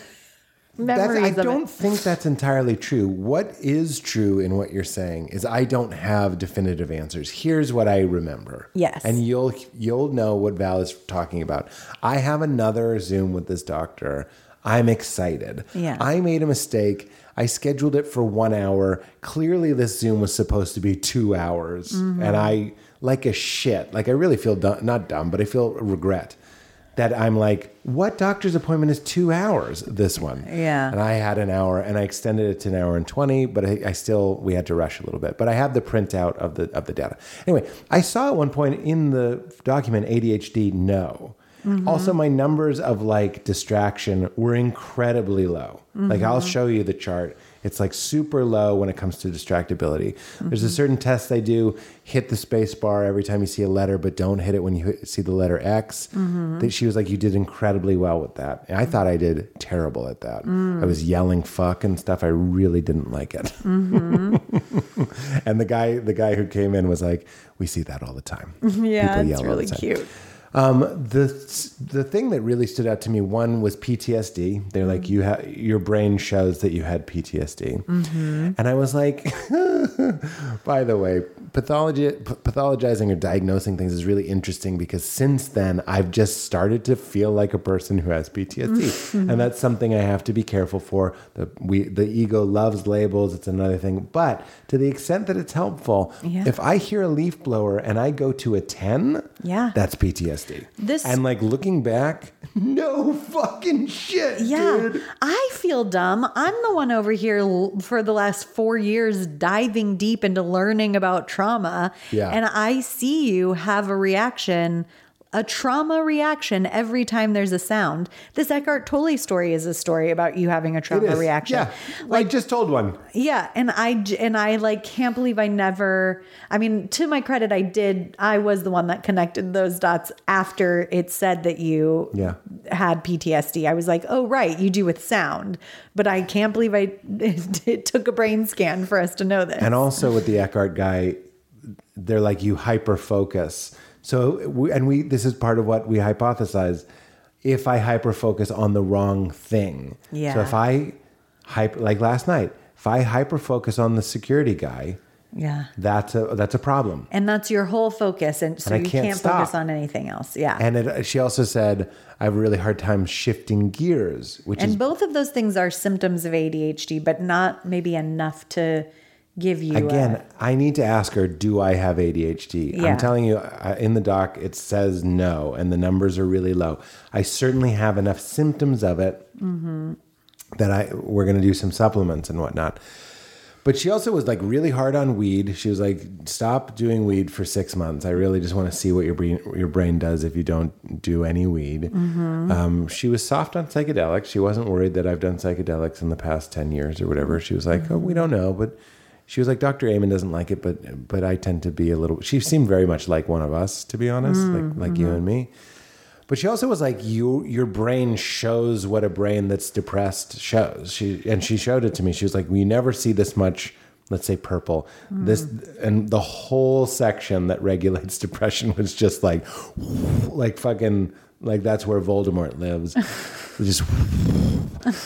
memories. That's, I of don't it. think that's entirely true. What is true in what you're saying is I don't have definitive answers. Here's what I remember. Yes. And you'll, you'll know what Val is talking about. I have another Zoom with this doctor. I'm excited. Yeah. I made a mistake. I scheduled it for one hour. Clearly this Zoom was supposed to be two hours mm-hmm. and I... like a shit. Like I really feel dumb, not dumb, but I feel regret that I'm like, what doctor's appointment is two hours? This one. Yeah. And I had an hour and I extended it to an hour and twenty, but I, I still, we had to rush a little bit, but I have the printout of the, of the data. Anyway, I saw at one point in the document A D H D, no. Mm-hmm. Also my numbers of like distraction were incredibly low. Mm-hmm. Like I'll show you the chart. It's like super low when it comes to distractibility. Mm-hmm. There's a certain test I do, hit the space bar every time you see a letter, but don't hit it when you see the letter X. Mm-hmm. That she was like, you did incredibly well with that. And I thought I did terrible at that. Mm. I was yelling fuck and stuff. I really didn't like it. Mm-hmm. And the guy, the guy who came in was like, we see that all the time. Yeah, it's really cute. Um, the, the thing that really stood out to me, one was P T S D. They're like, you ha- your brain shows that you had P T S D. Mm-hmm. And I was like, by the way, pathology, p- pathologizing or diagnosing things is really interesting because since then I've just started to feel like a person who has P T S D. And that's something I have to be careful for. The, we, the ego loves labels. It's another thing, but to the extent that it's helpful, yeah. if I hear a leaf blower and I go to a ten, yeah, that's P T S D. This, and like looking back, no fucking shit, yeah, dude. I feel dumb. I'm the one over here for the last four years diving deep into learning about trauma. Yeah. And I see you have a reaction, a trauma reaction every time there's a sound. This Eckhart Tolle story is a story about you having a trauma reaction. Yeah. Like, I just told one. Yeah. And I, and I like, can't believe I never, I mean, to my credit, I did. I was the one that connected those dots after it said that you yeah. had P T S D. I was like, oh, right. You do with sound, but I can't believe I, it took a brain scan for us to know this. And also with the Eckhart guy, they're like, you hyper focus. So, we, and we, this is part of what we hypothesize. If I hyperfocus on the wrong thing. Yeah. So if I hyper, like last night, if I hyperfocus on the security guy, yeah, that's a, that's a problem. And that's your whole focus. And so and you can't, can't focus on anything else. Yeah. And it, she also said, I have a really hard time shifting gears, which and is, both of those things are symptoms of A D H D, but not maybe enough to give you again. A, I need to ask her, do I have A D H D? Yeah. I'm telling you, uh, in the doc, it says no, and the numbers are really low. I certainly have enough symptoms of it mm-hmm. that I we're going to do some supplements and whatnot. But she also was like really hard on weed. She was like, stop doing weed for six months. I really just want to see what your brain, your brain does if you don't do any weed. Mm-hmm. Um, she was soft on psychedelics. She wasn't worried that I've done psychedelics in the past ten years or whatever. She was like, mm-hmm. oh, we don't know. But she was like, Doctor Amen doesn't like it, but but I tend to be a little... She seemed very much like one of us, to be honest, mm-hmm. like like you and me. But she also was like, you, your brain shows what a brain that's depressed shows. She and she showed it to me. She was like, we never see this much, let's say purple. Mm. This and the whole section that regulates depression was just like, like fucking, like that's where Voldemort lives. just,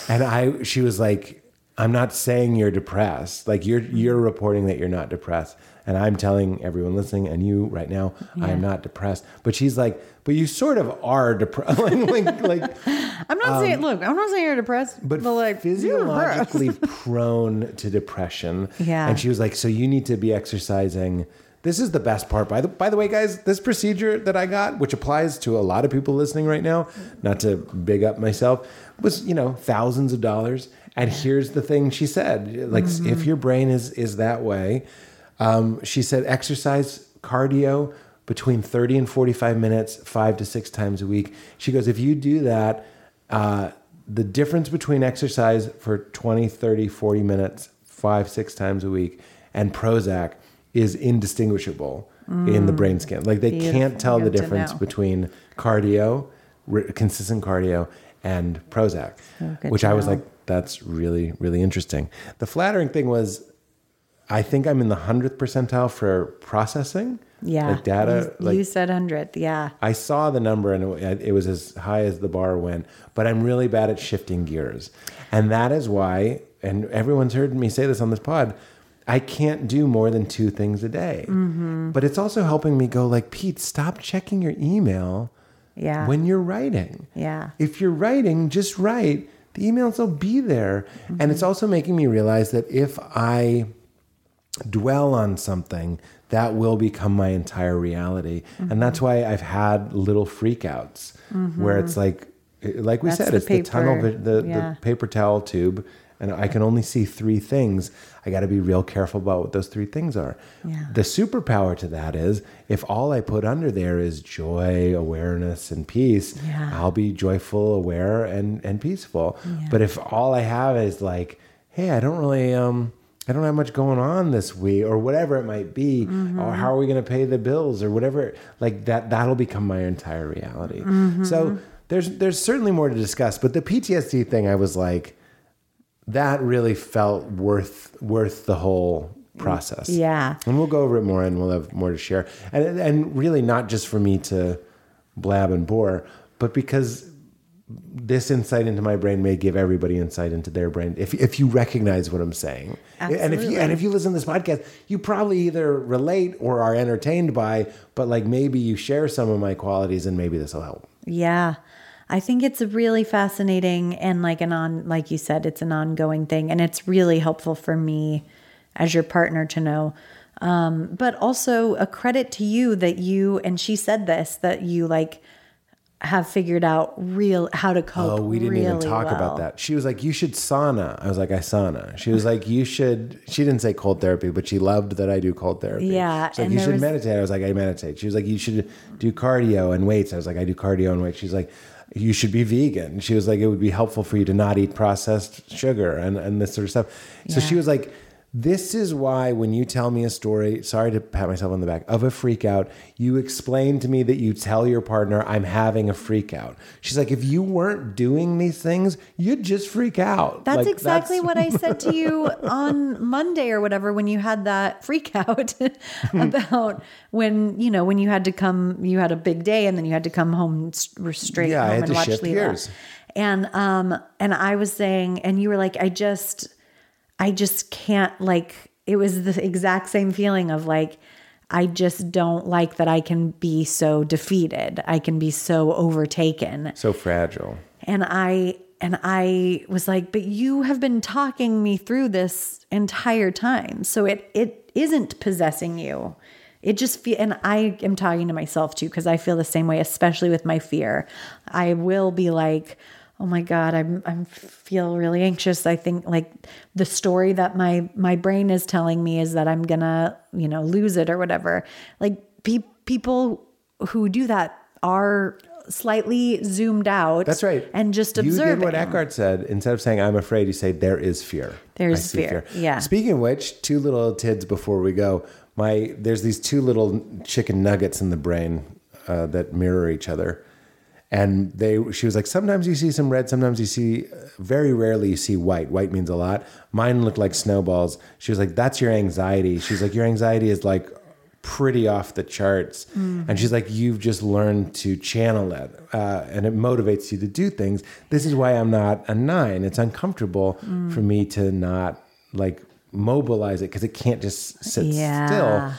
and I, she was like, I'm not saying you're depressed. Like you're, you're reporting that you're not depressed. And I'm telling everyone listening and you right now, yeah. I'm not depressed. But she's like, but you sort of are depressed. like, like, I'm not um, saying, look, I'm not saying you're depressed. But, but like, physiologically you're depressed. prone to depression. Yeah. And she was like, so you need to be exercising. This is the best part. By the, by the way, guys, this procedure that I got, which applies to a lot of people listening right now, not to big up myself, was, you know, thousands of dollars. And here's the thing she said, like, mm-hmm. if your brain is is that way, Um, she said exercise cardio between thirty and forty-five minutes, five to six times a week. She goes, if you do that, uh, the difference between exercise for twenty, thirty, forty minutes, five, six times a week and Prozac is indistinguishable mm. in the brain scan. Like they Beautiful. Can't tell Good the difference between cardio, re- consistent cardio and Prozac, so which I was know. Like, that's really, really interesting. The flattering thing was, I think I'm in the hundredth percentile for processing. Yeah. Like data. You, like, you said hundredth. Yeah. I saw the number and it, it was as high as the bar went, but I'm really bad at shifting gears. And that is why, and everyone's heard me say this on this pod, I can't do more than two things a day. Mm-hmm. But it's also helping me go like, Pete, stop checking your email yeah. when you're writing. Yeah. If you're writing, just write. The emails will be there. Mm-hmm. And it's also making me realize that if I... dwell on something, that will become my entire reality. Mm-hmm. And that's why I've had little freakouts mm-hmm. where it's like, like we that's said, the it's paper. the tunnel, the, yeah. the paper towel tube, and I can only see three things. I got to be real careful about what those three things are. Yeah. The superpower to that is if all I put under there is joy, awareness, and peace, yeah. I'll be joyful, aware, and, and peaceful. Yeah. But if all I have is like, hey, I don't really, um, I don't have much going on this week or whatever it might be, mm-hmm. or how are we going to pay the bills or whatever, like that, that'll become my entire reality. Mm-hmm. So there's, there's certainly more to discuss, but the P T S D thing, I was like, that really felt worth, worth the whole process. Yeah. And we'll go over it more and we'll have more to share. And, and really not just for me to blab and bore, but because this insight into my brain may give everybody insight into their brain. If if you recognize what I'm saying, Absolutely. and if you and if you listen to this podcast, you probably either relate or are entertained by, but like maybe you share some of my qualities and maybe this will help. Yeah. I think it's really fascinating. And like an on, like you said, it's an ongoing thing and it's really helpful for me as your partner to know. Um, but also a credit to you that you, and she said this, that you like, have figured out real how to cope. Oh, we didn't really even talk well. about that. She was like, you should sauna. I was like, I sauna. She was like, you should, she didn't say cold therapy, but she loved that I do cold therapy. Yeah. She's like, and you should was... meditate. I was like, I meditate. She was like, you should do cardio and weights. I was like, I do cardio and weights. She's like, you should be vegan. She was like, it would be helpful for you to not eat processed sugar and, and this sort of stuff. So yeah. she was like, this is why when you tell me a story, sorry to pat myself on the back, of a freak out, you explain to me that you tell your partner, I'm having a freak out. She's like, if you weren't doing these things, you'd just freak out. That's like, exactly that's... what I said to you on Monday or whatever, when you had that freak out about when, you know, when you had to come, you had a big day and then you had to come home straight yeah, home I had and to watch shift Lila. Gears. And, um, and I was saying, and you were like, I just... I just can't like, it was the exact same feeling of like, I just don't like that I can be so defeated. I can be so overtaken. So fragile. And I, and I was like, but you have been talking me through this entire time. So it, it isn't possessing you. It just feel, and I am talking to myself too, because I feel the same way, especially with my fear. I will be like, oh my God, I'm, I'm feel really anxious. I think like the story that my, my brain is telling me is that I'm gonna, you know, lose it or whatever. Like pe- people who do that are slightly zoomed out. That's right. And just observing. You did what Eckhart said. Instead of saying, I'm afraid, you say, there is fear. There is fear. fear. Yeah. Speaking of which, two little tids before we go, my, there's these two little chicken nuggets in the brain uh, that mirror each other. And they, she was like, sometimes you see some red, sometimes you see, very rarely you see white. White means a lot. Mine looked like snowballs. She was like, that's your anxiety. She's like, your anxiety is like pretty off the charts. Mm. And she's like, you've just learned to channel it. Uh, and it motivates you to do things. This is why I'm not a nine. It's uncomfortable mm. for me to not like mobilize it because it can't just sit yeah. still.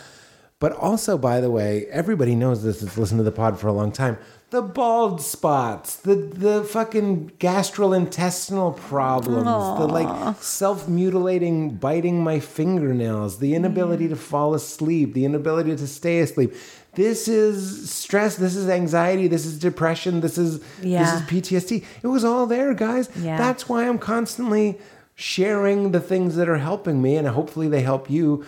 But also, by the way, everybody knows this that's listened to the pod for a long time. The bald spots, the the fucking gastrointestinal problems, aww. The like self-mutilating, biting my fingernails, the inability mm. to fall asleep, the inability to stay asleep. This is stress. This is anxiety. This is depression. This is yeah. this is P T S D. It was all there, guys. Yeah. That's why I'm constantly sharing the things that are helping me, and hopefully they help you.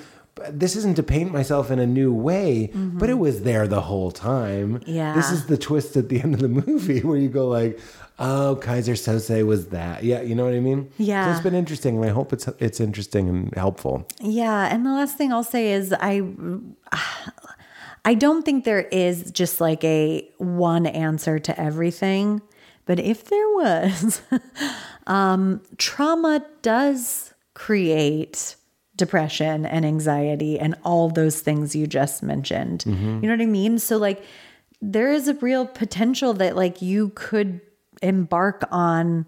This isn't to paint myself in a new way, mm-hmm. but it was there the whole time. Yeah. This is the twist at the end of the movie where you go like, oh, Kaiser Sose was that. Yeah. You know what I mean? Yeah. So it's been interesting. And I hope it's, it's interesting and helpful. Yeah. And the last thing I'll say is I, I don't think there is just like a one answer to everything, but if there was, um, trauma does create depression and anxiety and all those things you just mentioned. Mm-hmm. You know what I mean? So like there is a real potential that like you could embark on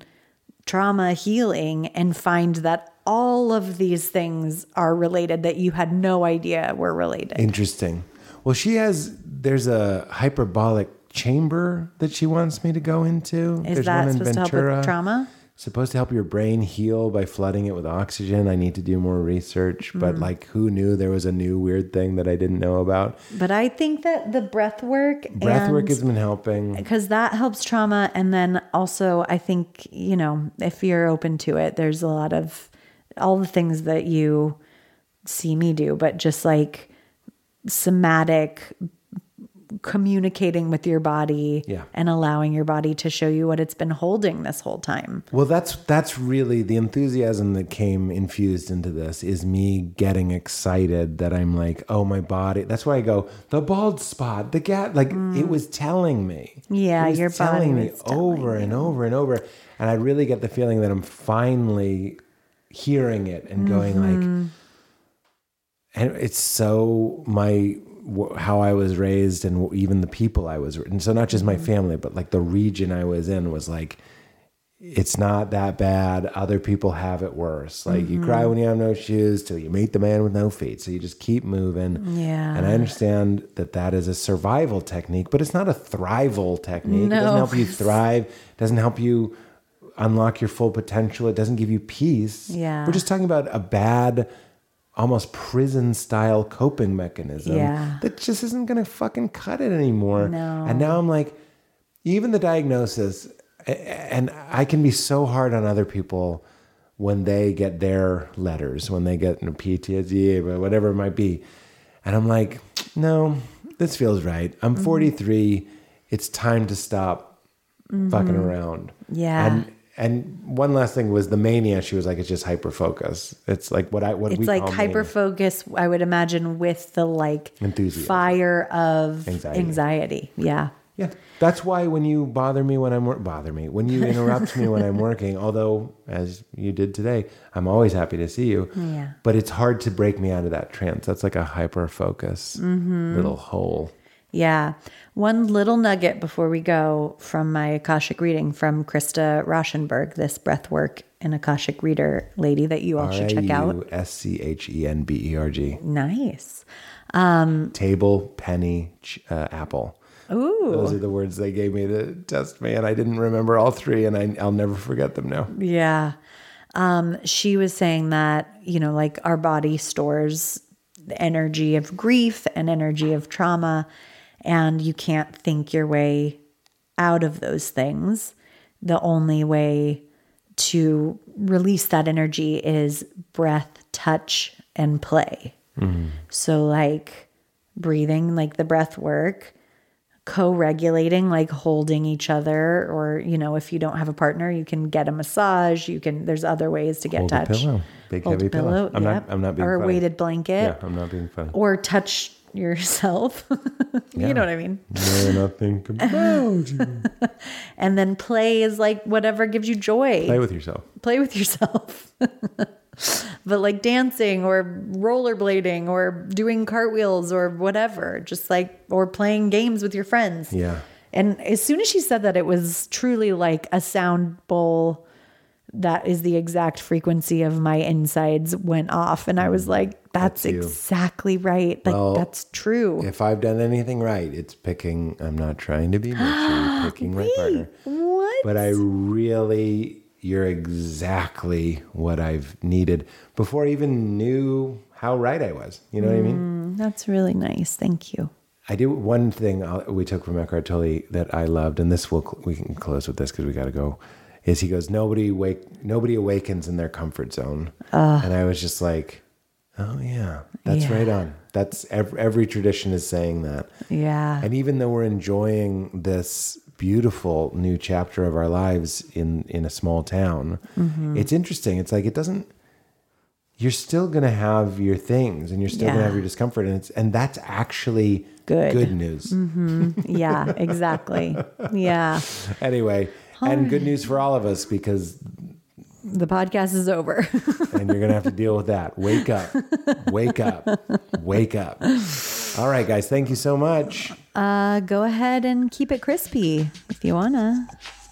trauma healing and find that all of these things are related that you had no idea were related. Interesting. Well, she has, there's a hyperbolic chamber that she wants me to go into. Is there's that one in supposed Ventura. To help with trauma? Supposed to help your brain heal by flooding it with oxygen. I need to do more research, mm-hmm. but like who knew there was a new weird thing that I didn't know about. But I think that the breath work, breath work has been helping because that helps trauma. And then also I think, you know, if you're open to it, there's a lot of all the things that you see me do, but just like somatic communicating with your body yeah. and allowing your body to show you what it's been holding this whole time. Well, that's, that's really the enthusiasm that came infused into this is me getting excited that I'm like, oh, my body. That's why I go, the bald spot, the gap, like mm. it was telling me. Yeah. It was your telling body me was telling over you. and over and over. And I really get the feeling that I'm finally hearing it and mm-hmm. going like, and it's so my, how I was raised and even the people I was, and so not just my family, but like the region I was in was like, it's not that bad. Other people have it worse. Like mm-hmm. you cry when you have no shoes till you meet the man with no feet. So you just keep moving. Yeah. And I understand that that is a survival technique, but it's not a thrival technique. No. It doesn't help you thrive. It doesn't help you unlock your full potential. It doesn't give you peace. Yeah. We're just talking about a bad almost prison-style coping mechanism yeah. that just isn't going to fucking cut it anymore. No. And now I'm like, even the diagnosis, and I can be so hard on other people when they get their letters, when they get P T S D or whatever it might be. And I'm like, no, this feels right. I'm mm-hmm. forty-three. It's time to stop mm-hmm. fucking around. Yeah. And, And one last thing was the mania. She was like, it's just hyper-focus. It's like what I, what it's we like call It's like hyper-focus, I would imagine, with the like enthusiasm. Fire of anxiety. anxiety. Yeah. Yeah. That's why when you bother me when I'm, wor- bother me, when you interrupt me when I'm working, although as you did today, I'm always happy to see you. Yeah. But it's hard to break me out of that trance. That's like a hyper-focus mm-hmm. little hole. Yeah. One little nugget before we go from my Akashic reading from Krista Rauschenberg, this breathwork and Akashic reader lady that you all should check out. R A U S C H E N B E R G. Nice. Um, Table, penny, ch- uh, apple. Ooh. Those are the words they gave me to test me, and I didn't remember all three, and I, I'll never forget them now. Yeah. Um, she was saying that, you know, like our body stores the energy of grief and energy of trauma. And you can't think your way out of those things. the only way to release that energy is breath, touch, and play. Mm-hmm. So like breathing, like the breath work, co-regulating, like holding each other, or, you know, if you don't have a partner, you can get a massage. You can, there's other ways to get hold touch. A pillow. Big hold heavy pillow. pillow. I'm yep. not, I'm not being Or funny. A weighted blanket. Yeah, I'm not being funny. Or touch yourself. Yeah. You know what I mean? Learn nothing about you. And then play is like whatever gives you joy. Play with yourself. Play with yourself. But like dancing or rollerblading or doing cartwheels or whatever, just like, or playing games with your friends. Yeah. And as soon as she said that, it was truly like a sound bowl. That is the exact frequency of my insides went off. And I was like, that's, that's exactly right. Like, well, that's true. If I've done anything right, it's picking, I'm not trying to be much, picking Wait, my partner. What? But I really, you're exactly what I've needed before I even knew how right I was. You know mm, what I mean? That's really nice. Thank you. I do one thing we took from Eckhart Tolle that I loved, and this will, we can close with this because we got to go. Is he goes, nobody wake, nobody awakens in their comfort zone. Uh, and I was just like, oh yeah, that's yeah. right on. That's every, every tradition is saying that. Yeah. And even though we're enjoying this beautiful new chapter of our lives in, in a small town, mm-hmm. it's interesting. It's like, it doesn't, you're still going to have your things and you're still yeah. going to have your discomfort. And it's, and that's actually good, good news. Mm-hmm. Yeah, exactly. Yeah. Anyway. And good news for all of us, because the podcast is over. And you're going to have to deal with that. Wake up, wake up, wake up. All right, guys. Thank you so much. Uh, go ahead and keep it crispy if you want to.